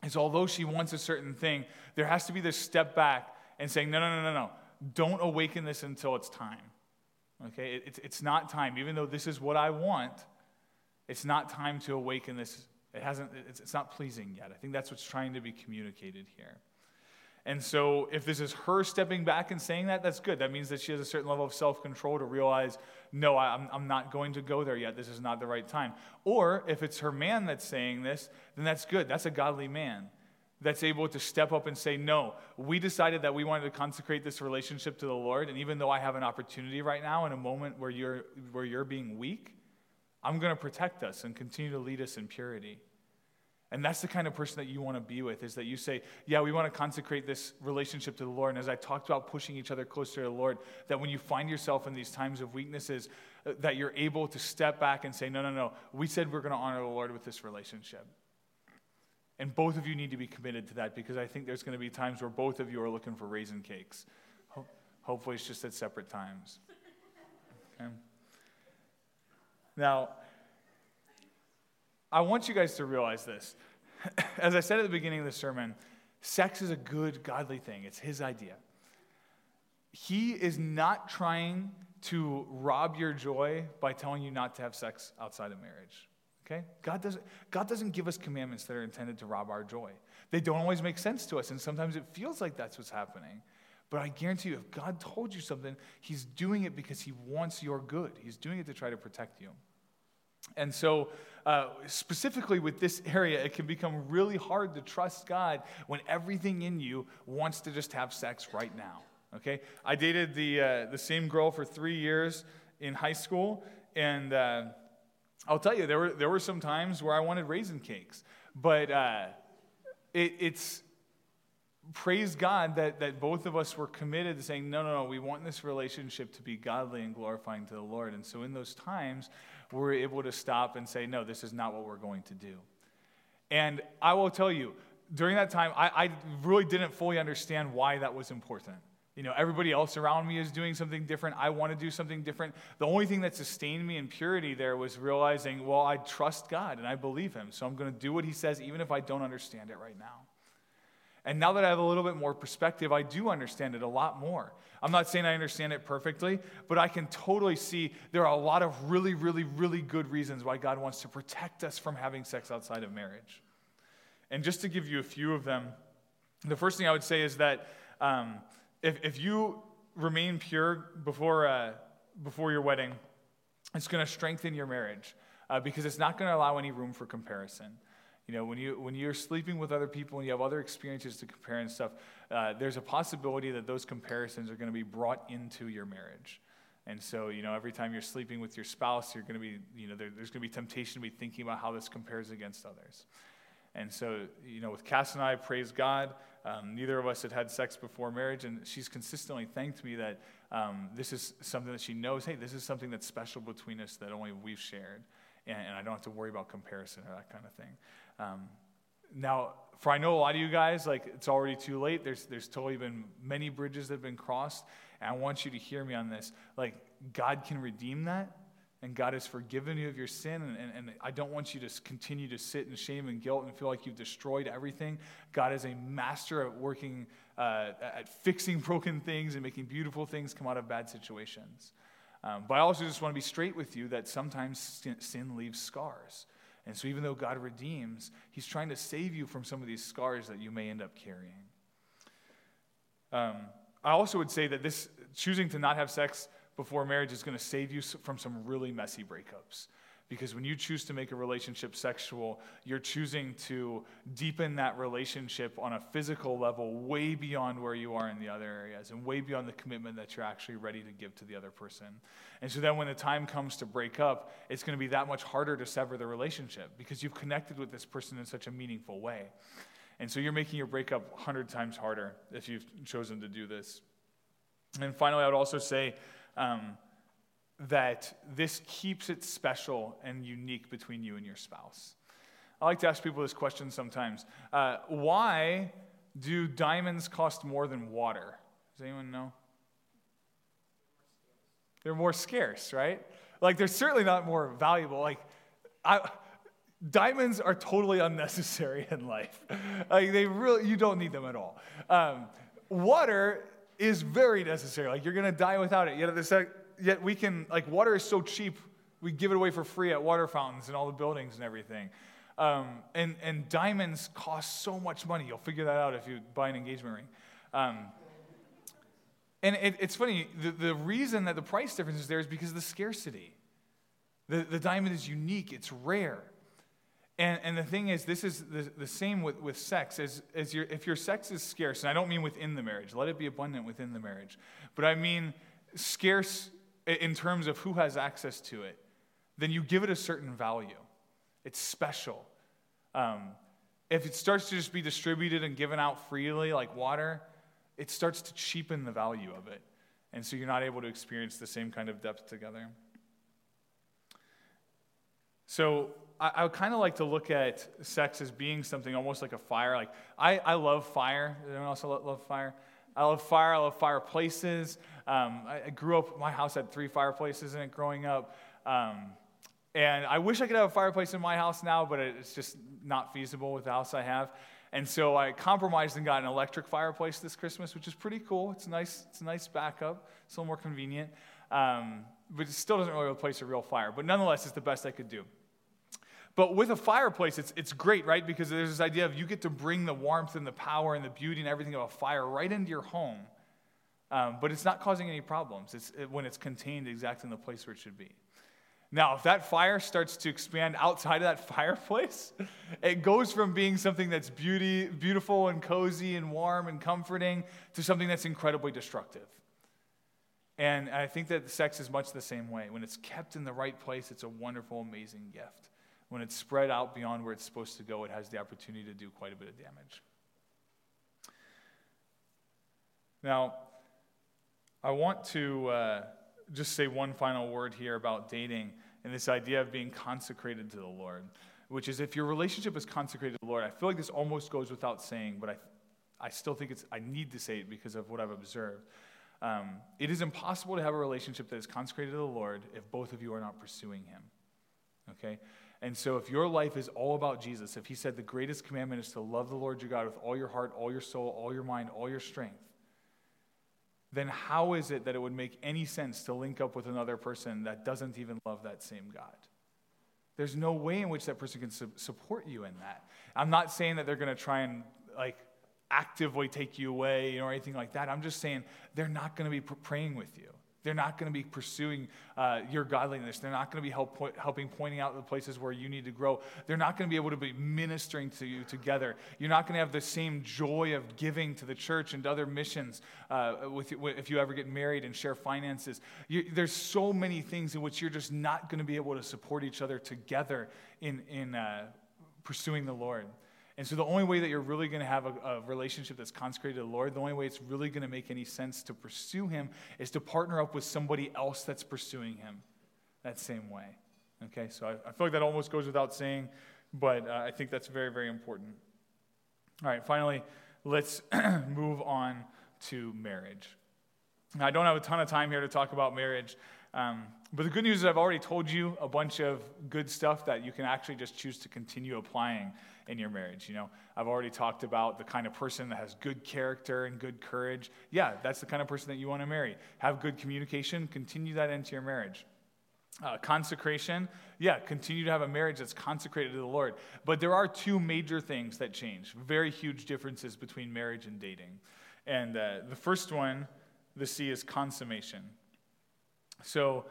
is, although she wants a certain thing, there has to be this step back and saying, no, don't awaken this until it's time, okay? It's not time. Even though this is what I want, it's not time to awaken this. It's not pleasing yet. I think that's what's trying to be communicated here. And so if this is her stepping back and saying that, that's good. That means that she has a certain level of self-control to realize, no, I'm not going to go there yet. This is not the right time. Or if it's her man that's saying this, then that's good. That's a godly man that's able to step up and say, no, we decided that we wanted to consecrate this relationship to the Lord, and even though I have an opportunity right now in a moment where you're being weak, I'm going to protect us and continue to lead us in purity. And that's the kind of person that you want to be with, is that you say, yeah, we want to consecrate this relationship to the Lord. And as I talked about pushing each other closer to the Lord, that when you find yourself in these times of weaknesses, that you're able to step back and say, no, we said we're going to honor the Lord with this relationship. And both of you need to be committed to that, because I think there's going to be times where both of you are looking for raisin cakes. Hopefully it's just at separate times. Okay. Now, I want you guys to realize this. As I said at the beginning of the sermon, sex is a good, godly thing. It's his idea. He is not trying to rob your joy by telling you not to have sex outside of marriage. Okay? God doesn't give us commandments that are intended to rob our joy. They don't always make sense to us, and sometimes it feels like that's what's happening. But I guarantee you, if God told you something, he's doing it because he wants your good. He's doing it to try to protect you. And so, specifically with this area, it can become really hard to trust God when everything in you wants to just have sex right now. Okay? I dated the same girl for 3 years in high school, and... I'll tell you, there were some times where I wanted raisin cakes, but it's praise God that both of us were committed to saying, no, we want this relationship to be godly and glorifying to the Lord. And so in those times, we're able to stop and say, no, this is not what we're going to do. And I will tell you, during that time, I really didn't fully understand why that was important. You know, everybody else around me is doing something different. I want to do something different. The only thing that sustained me in purity there was realizing, well, I trust God and I believe him. So I'm going to do what he says, even if I don't understand it right now. And now that I have a little bit more perspective, I do understand it a lot more. I'm not saying I understand it perfectly, but I can totally see there are a lot of really, really, really good reasons why God wants to protect us from having sex outside of marriage. And just to give you a few of them, the first thing I would say is that if you remain pure before your wedding, it's going to strengthen your marriage because it's not going to allow any room for comparison. You know, when you're sleeping with other people and you have other experiences to compare and stuff, there's a possibility that those comparisons are going to be brought into your marriage. And so, you know, every time you're sleeping with your spouse, you're going to be, you know, there's going to be temptation to be thinking about how this compares against others. And so, you know, with Cass and I, praise God, neither of us had sex before marriage, and she's consistently thanked me that this is something that she knows, hey, this is something that's special between us that only we've shared, and I don't have to worry about comparison or that kind of thing. Now, for I know a lot of you guys, like, it's already too late. There's totally been many bridges that have been crossed, and I want you to hear me on this. Like, God can redeem that. And God has forgiven you of your sin, and I don't want you to continue to sit in shame and guilt and feel like you've destroyed everything. God is a master at working, at fixing broken things and making beautiful things come out of bad situations. But I also just want to be straight with you that sometimes sin leaves scars. And so even though God redeems, he's trying to save you from some of these scars that you may end up carrying. I also would say that this choosing to not have sex before marriage is going to save you from some really messy breakups. Because when you choose to make a relationship sexual, you're choosing to deepen that relationship on a physical level way beyond where you are in the other areas and way beyond the commitment that you're actually ready to give to the other person. And so then when the time comes to break up, it's going to be that much harder to sever the relationship because you've connected with this person in such a meaningful way. And so you're making your breakup 100 times harder if you've chosen to do this. And finally, I would also say, that this keeps it special and unique between you and your spouse. I like to ask people this question sometimes. Why do diamonds cost more than water? Does anyone know? They're more scarce, right? Like, they're certainly not more valuable. Like, diamonds are totally unnecessary in life. Like, you don't need them at all. Water is very necessary. Like, you're going to die without it. Yet we can, like, water is so cheap, we give it away for free at water fountains and all the buildings and everything. And diamonds cost so much money. You'll figure that out if you buy an engagement ring. And it's funny, the reason that the price difference is there is because of the scarcity. The diamond is unique. It's rare. And the thing is, this is the same with sex. If your sex is scarce, and I don't mean within the marriage. Let it be abundant within the marriage. But I mean scarce in terms of who has access to it. Then you give it a certain value. It's special. If it starts to just be distributed and given out freely like water, it starts to cheapen the value of it. And so you're not able to experience the same kind of depth together. So I would kind of like to look at sex as being something almost like a fire. Like, I love fire. Does anyone else love fire? I love fire. I love fireplaces. I grew up, my house had 3 fireplaces in it growing up. And I wish I could have a fireplace in my house now, but it's just not feasible with the house I have. And so I compromised and got an electric fireplace this Christmas, which is pretty cool. It's a nice backup. It's a little more convenient. But it still doesn't really replace a real fire. But nonetheless, it's the best I could do. But with a fireplace, it's great, right? Because there's this idea of you get to bring the warmth and the power and the beauty and everything of a fire right into your home. But it's not causing any problems when it's contained exactly in the place where it should be. Now, if that fire starts to expand outside of that fireplace, it goes from being something that's beautiful and cozy and warm and comforting to something that's incredibly destructive. And I think that sex is much the same way. When it's kept in the right place, it's a wonderful, amazing gift. When it's spread out beyond where it's supposed to go, it has the opportunity to do quite a bit of damage. Now, I want to just say one final word here about dating and this idea of being consecrated to the Lord. which is if your relationship is consecrated to the Lord, I feel like this almost goes without saying, but I still think I need to say it because of what I've observed. It is impossible to have a relationship that is consecrated to the Lord if both of you are not pursuing him, okay? And so if your life is all about Jesus, if he said the greatest commandment is to love the Lord your God with all your heart, all your soul, all your mind, all your strength, then how is it that it would make any sense to link up with another person that doesn't even love that same God? There's no way in which that person can support you in that. I'm not saying that they're going to try and, like, actively take you away, or anything like that. I'm just saying they're not going to be praying with you. They're not going to be pursuing your godliness. They're not going to be pointing out the places where you need to grow. They're not going to be able to be ministering to you together. You're not going to have the same joy of giving to the church and other missions if you ever get married and share finances. There's so many things in which you're just not going to be able to support each other together in pursuing the Lord. And so the only way that you're really going to have a relationship that's consecrated to the Lord, the only way it's really going to make any sense to pursue him is to partner up with somebody else that's pursuing him that same way. Okay, so I feel like that almost goes without saying, but I think that's very, very important. All right, finally, let's move on to marriage. Now, I don't have a ton of time here to talk about marriage, but the good news is I've already told you a bunch of good stuff that you can actually just choose to continue applying in your marriage. You know, I've already talked about the kind of person that has good character and good courage. Yeah, that's the kind of person that you want to marry. Have good communication, continue that into your marriage. Consecration, yeah, continue to have a marriage that's consecrated to the Lord. But there are two major things that change, very huge differences between marriage and dating. And the first one, the C, is consummation. So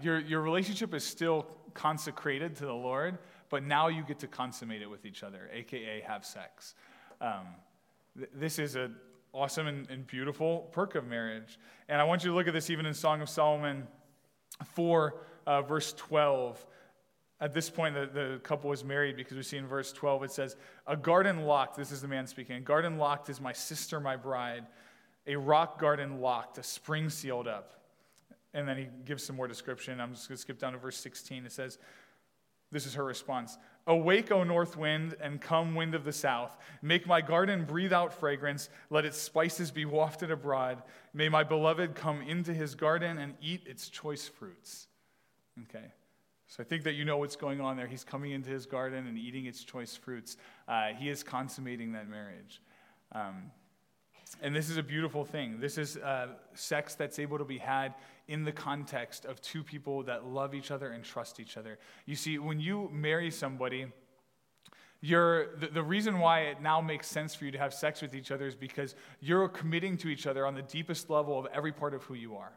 your relationship is still consecrated to the Lord, but now you get to consummate it with each other, a.k.a. have sex. This is an awesome and beautiful perk of marriage. And I want you to look at this even in Song of Solomon 4, verse 12. At this point, the couple was married because we see in verse 12 it says, "A garden locked," this is the man speaking, "a garden locked is my sister, my bride, a rock garden locked, a spring sealed up." And then he gives some more description. I'm just going to skip down to verse 16. It says, this is her response. "Awake, O north wind, and come, wind of the south. Make my garden breathe out fragrance. Let its spices be wafted abroad. May my beloved come into his garden and eat its choice fruits." Okay. So I think that you know what's going on there. He's coming into his garden and eating its choice fruits. He is consummating that marriage. And this is a beautiful thing. This is sex that's able to be had in the context of two people that love each other and trust each other. You see, when you marry somebody, the reason why it now makes sense for you to have sex with each other is because you're committing to each other on the deepest level of every part of who you are.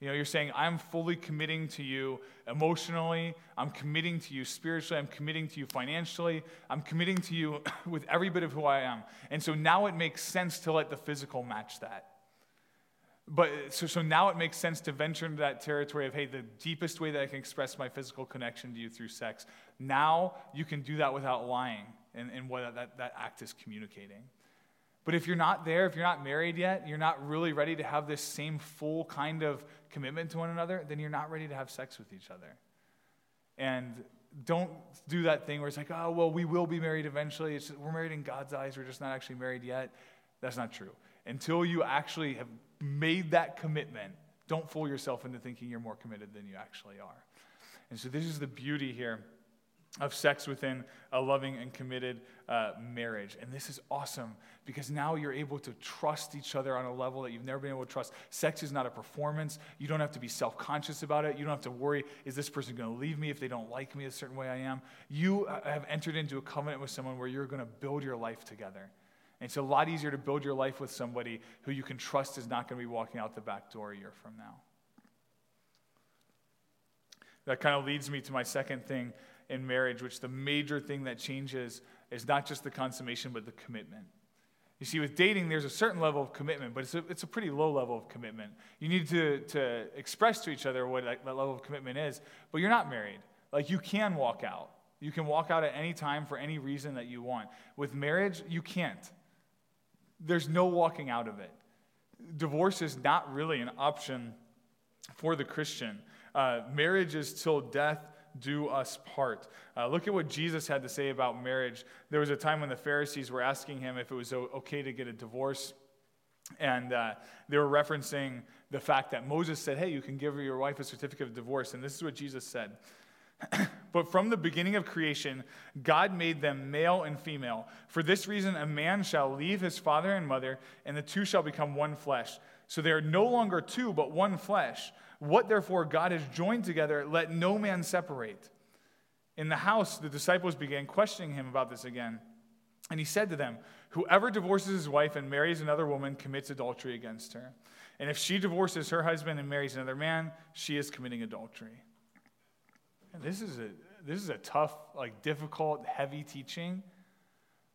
You know, you're saying, I'm fully committing to you emotionally, I'm committing to you spiritually, I'm committing to you financially, I'm committing to you with every bit of who I am. And so now it makes sense to let the physical match that. But so now it makes sense to venture into that territory of, hey, the deepest way that I can express my physical connection to you through sex. Now you can do that without lying and what that act is communicating. But if you're not there, if you're not married yet, you're not really ready to have this same full kind of commitment to one another, then you're not ready to have sex with each other. And don't do that thing where it's like, oh, well, we will be married eventually. It's just, we're married in God's eyes. We're just not actually married yet. That's not true. Until you actually have made that commitment, don't fool yourself into thinking you're more committed than you actually are. And so this is the beauty here of sex within a loving and committed marriage. And this is awesome because now you're able to trust each other on a level that you've never been able to trust. Sex is not a performance. You don't have to be self-conscious about it. You don't have to worry, is this person going to leave me if they don't like me a certain way I am? You have entered into a covenant with someone where you're going to build your life together. And it's a lot easier to build your life with somebody who you can trust is not going to be walking out the back door a year from now. That kind of leads me to my second thing in marriage, which the major thing that changes is not just the consummation, but the commitment. You see, with dating, there's a certain level of commitment, but it's a pretty low level of commitment. You need to express to each other what that level of commitment is, but you're not married. Like, you can walk out. You can walk out at any time for any reason that you want. With marriage, you can't. There's no walking out of it. Divorce is not really an option for the Christian. Marriage is till death do us part. Look at what Jesus had to say about marriage. There was a time when the Pharisees were asking him if it was okay to get a divorce. And they were referencing the fact that Moses said, hey, you can give your wife a certificate of divorce. And this is what Jesus said. But from the beginning of creation, God made them male and female. For this reason, a man shall leave his father and mother, and the two shall become one flesh. So they are no longer two, but one flesh. What therefore God has joined together, let no man separate. In the house, the disciples began questioning him about this again. And he said to them, whoever divorces his wife and marries another woman commits adultery against her. And if she divorces her husband and marries another man, she is committing adultery. And this is a tough, difficult, heavy teaching.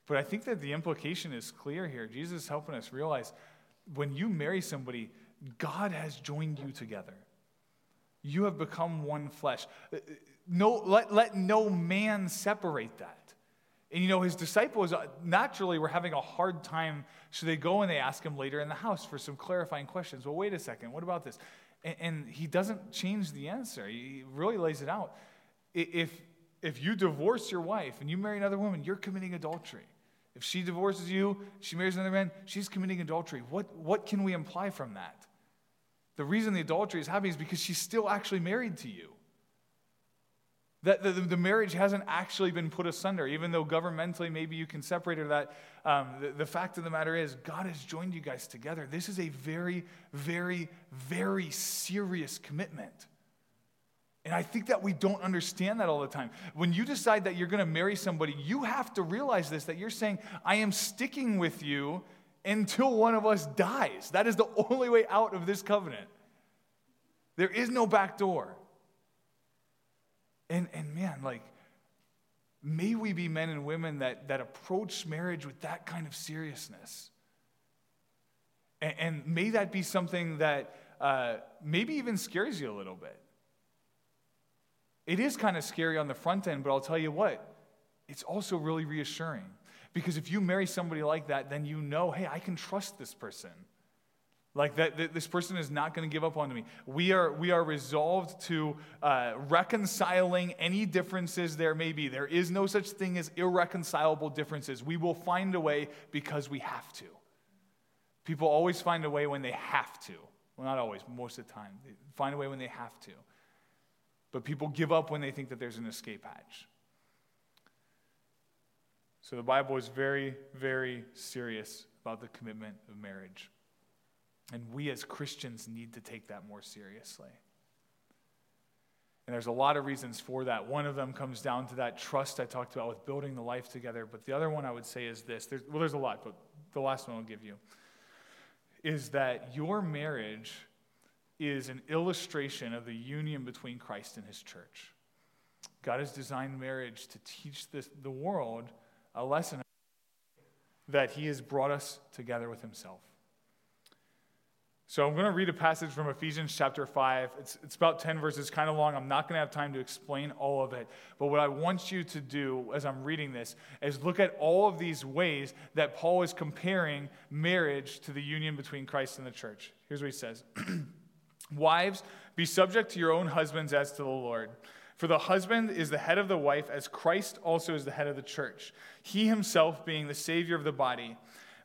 But I think that the implication is clear here. Jesus is helping us realize when you marry somebody, God has joined you together. You have become one flesh. Let no man separate that. And his disciples naturally were having a hard time, so they go and they ask him later in the house for some clarifying questions. Well, wait a second, what about this? And he doesn't change the answer. He really lays it out. If you divorce your wife and you marry another woman, you're committing adultery. If she divorces you, she marries another man, she's committing adultery. What can we imply from that? The reason the adultery is happening is because she's still actually married to you. That the marriage hasn't actually been put asunder, even though governmentally maybe you can separate or that. The fact of the matter is, God has joined you guys together. This is a very, very, very serious commitment. And I think that we don't understand that all the time. When you decide that you're going to marry somebody, you have to realize this, that you're saying, I am sticking with you until one of us dies. That is the only way out of this covenant. There is no back door. And man, may we be men and women that approach marriage with that kind of seriousness. And may that be something that maybe even scares you a little bit. It is kind of scary on the front end, but I'll tell you what, it's also really reassuring. Because if you marry somebody like that, then hey, I can trust this person. This person is not going to give up on me. We are resolved to reconciling any differences there may be. There is no such thing as irreconcilable differences. We will find a way because we have to. People always find a way when they have to. Well, not always, most of the time. They find a way when they have to. But people give up when they think that there's an escape hatch. So the Bible is very, very serious about the commitment of marriage. And we as Christians need to take that more seriously. And there's a lot of reasons for that. One of them comes down to that trust I talked about with building the life together. But the other one I would say is this. There's a lot, but the last one I'll give you. Is that your marriage is an illustration of the union between Christ and his church. God has designed marriage to teach the world a lesson that he has brought us together with himself. So I'm going to read a passage from Ephesians chapter 5. It's about 10 verses, kind of long. I'm not going to have time to explain all of it. But what I want you to do as I'm reading this is look at all of these ways that Paul is comparing marriage to the union between Christ and the church. Here's what he says. Wives, be subject to your own husbands as to the Lord. For the husband is the head of the wife, as Christ also is the head of the church, he himself being the Savior of the body.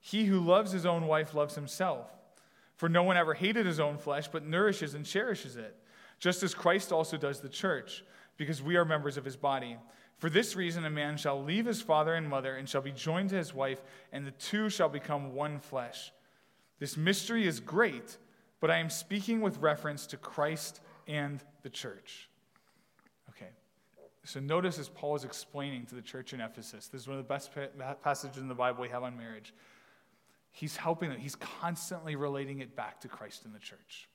He who loves his own wife loves himself. For no one ever hated his own flesh, but nourishes and cherishes it, just as Christ also does the church, because we are members of his body. For this reason, a man shall leave his father and mother and shall be joined to his wife, and the two shall become one flesh. This mystery is great, but I am speaking with reference to Christ and the church. Okay, so notice as Paul is explaining to the church in Ephesus, this is one of the best passages in the Bible we have on marriage. He's helping them. He's constantly relating it back to Christ and the church.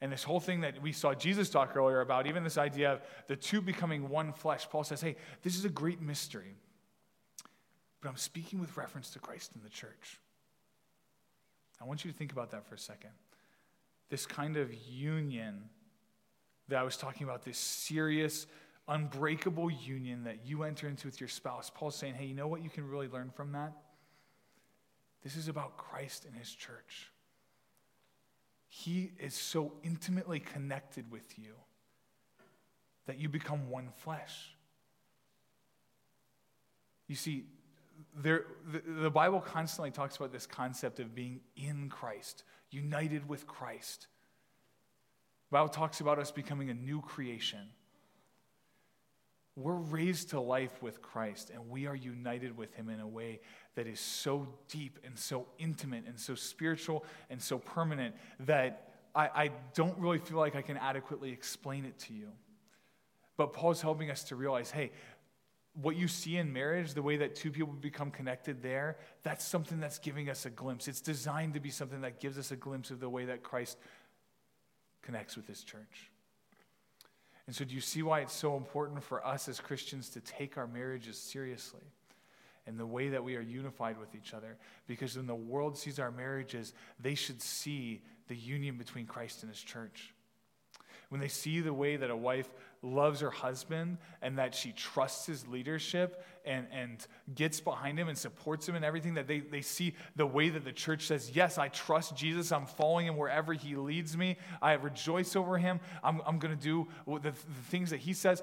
And this whole thing that we saw Jesus talk earlier about, even this idea of the two becoming one flesh, Paul says, hey, this is a great mystery, but I'm speaking with reference to Christ and the church. I want you to think about that for a second. This kind of union that I was talking about, this serious, unbreakable union that you enter into with your spouse. Paul's saying, hey, you know what you can really learn from that? This is about Christ and his church. He is so intimately connected with you that you become one flesh. You see, the Bible constantly talks about this concept of being in Christ, united with Christ. The Bible talks about us becoming a new creation. We're raised to life with Christ, and we are united with him in a way that is so deep and so intimate and so spiritual and so permanent that I don't really feel like I can adequately explain it to you. But Paul's helping us to realize, hey, what you see in marriage, the way that two people become connected there, that's something that's giving us a glimpse. It's designed to be something that gives us a glimpse of the way that Christ connects with his church. And so do you see why it's so important for us as Christians to take our marriages seriously and the way that we are unified with each other? Because when the world sees our marriages, they should see the union between Christ and his church. When they see the way that a wife loves her husband and that she trusts his leadership and gets behind him and supports him in everything, that they see the way that the church says, yes, I trust Jesus. I'm following him wherever he leads me. I rejoice over him. I'm going to do the things that he says.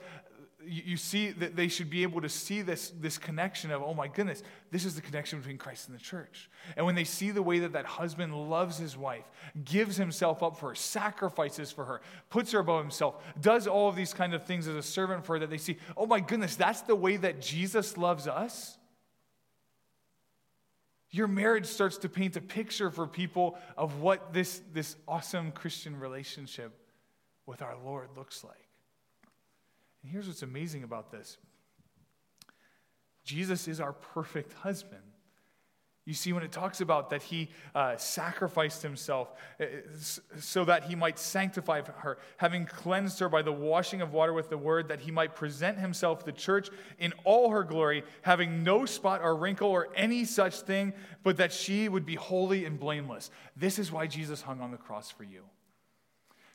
You see that they should be able to see this connection of, oh my goodness, this is the connection between Christ and the church. And when they see the way that husband loves his wife, gives himself up for her, sacrifices for her, puts her above himself, does all of these kind of things as a servant for her, that they see, oh my goodness, that's the way that Jesus loves us. Your marriage starts to paint a picture for people of what this awesome Christian relationship with our Lord looks like. And here's what's amazing about this. Jesus is our perfect husband. You see, when it talks about that he sacrificed himself so that he might sanctify her, having cleansed her by the washing of water with the word, that he might present himself, the church, in all her glory, having no spot or wrinkle or any such thing, but that she would be holy and blameless. This is why Jesus hung on the cross for you.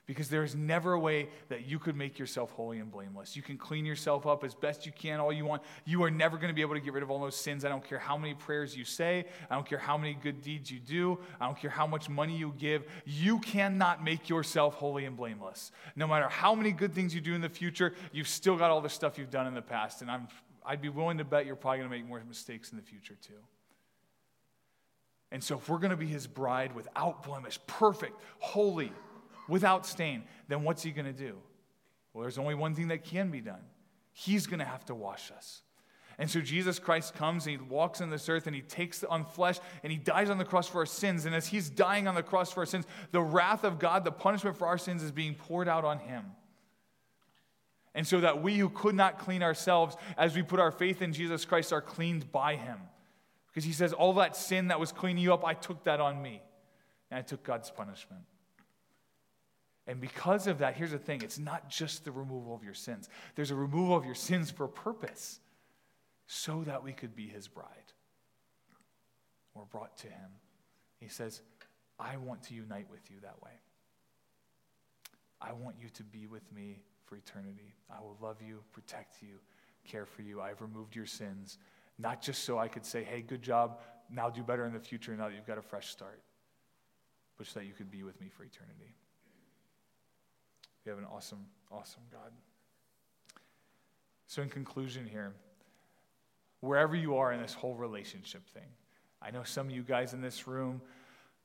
Because there is never a way that you could make yourself holy and blameless. You can clean yourself up as best you can, all you want. You are never going to be able to get rid of all those sins. I don't care how many prayers you say. I don't care how many good deeds you do. I don't care how much money you give. You cannot make yourself holy and blameless. No matter how many good things you do in the future, you've still got all the stuff you've done in the past. And I'd be willing to bet you're probably going to make more mistakes in the future too. And so if we're going to be his bride without blemish, perfect, holy, without stain, then what's he going to do? Well, there's only one thing that can be done. He's going to have to wash us. And so Jesus Christ comes and he walks on this earth and he takes on flesh and he dies on the cross for our sins. And as he's dying on the cross for our sins, the wrath of God, the punishment for our sins is being poured out on him. And so that we who could not clean ourselves, as we put our faith in Jesus Christ, are cleaned by him. Because he says, all that sin that was cleaning you up, I took that on me. And I took God's punishment. And because of that, here's the thing, it's not just the removal of your sins. There's a removal of your sins for a purpose, so that we could be his bride. We're brought to him. He says, I want to unite with you that way. I want you to be with me for eternity. I will love you, protect you, care for you. I've removed your sins, not just so I could say, hey, good job, now do better in the future now that you've got a fresh start, but so that you could be with me for eternity. We have an awesome, awesome God. So in conclusion here, wherever you are in this whole relationship thing, I know some of you guys in this room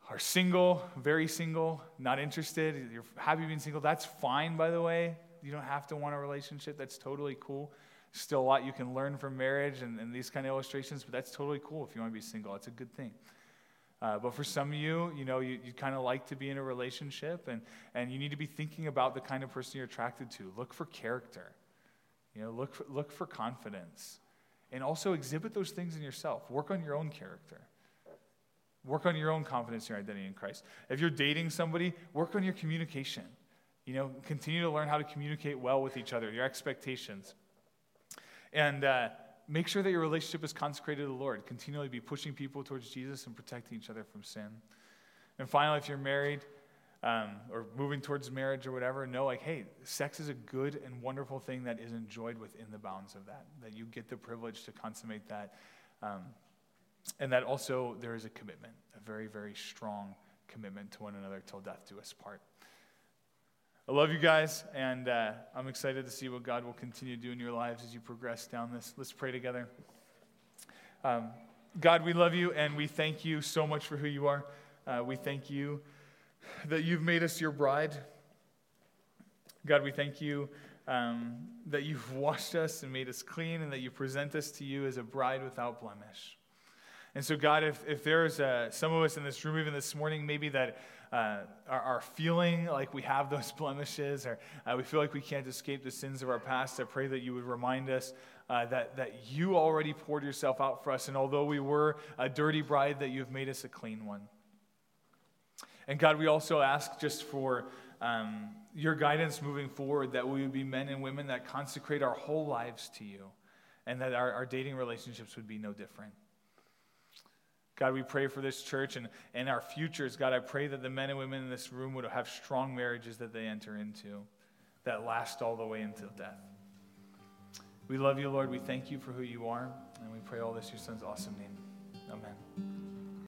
are single, very single, not interested. You're happy being single. That's fine, by the way. You don't have to want a relationship. That's totally cool. Still a lot you can learn from marriage and these kind of illustrations, but that's totally cool if you want to be single. That's a good thing. But for some of you, you kind of like to be in a relationship, and you need to be thinking about the kind of person you're attracted to. Look for character, look for confidence, and also exhibit those things in yourself. Work on your own character. Work on your own confidence in your identity in Christ. If you're dating somebody, work on your communication. You know, continue to learn how to communicate well with each other, your expectations. And make sure that your relationship is consecrated to the Lord. Continually be pushing people towards Jesus and protecting each other from sin. And finally, if you're married or moving towards marriage or whatever, know, like, hey, sex is a good and wonderful thing that is enjoyed within the bounds of that, that you get the privilege to consummate that. And that also there is a commitment, a very, very strong commitment to one another till death do us part. I love you guys, and I'm excited to see what God will continue to do in your lives as you progress down this. Let's pray together. God, we love you, and we thank you so much for who you are. We thank you that you've made us your bride. God, we thank you that you've washed us and made us clean, and that you present us to you as a bride without blemish. And so, God, if there's some of us in this room even this morning, maybe that are feeling like we have those blemishes, or we feel like we can't escape the sins of our past, I pray that you would remind us that you already poured yourself out for us, and although we were a dirty bride, that you've made us a clean one. And God, we also ask just for your guidance moving forward, that we would be men and women that consecrate our whole lives to you, and that our dating relationships would be no different. God, we pray for this church and our futures. God, I pray that the men and women in this room would have strong marriages that they enter into that last all the way until death. We love you, Lord. We thank you for who you are. And we pray all this in your son's awesome name. Amen.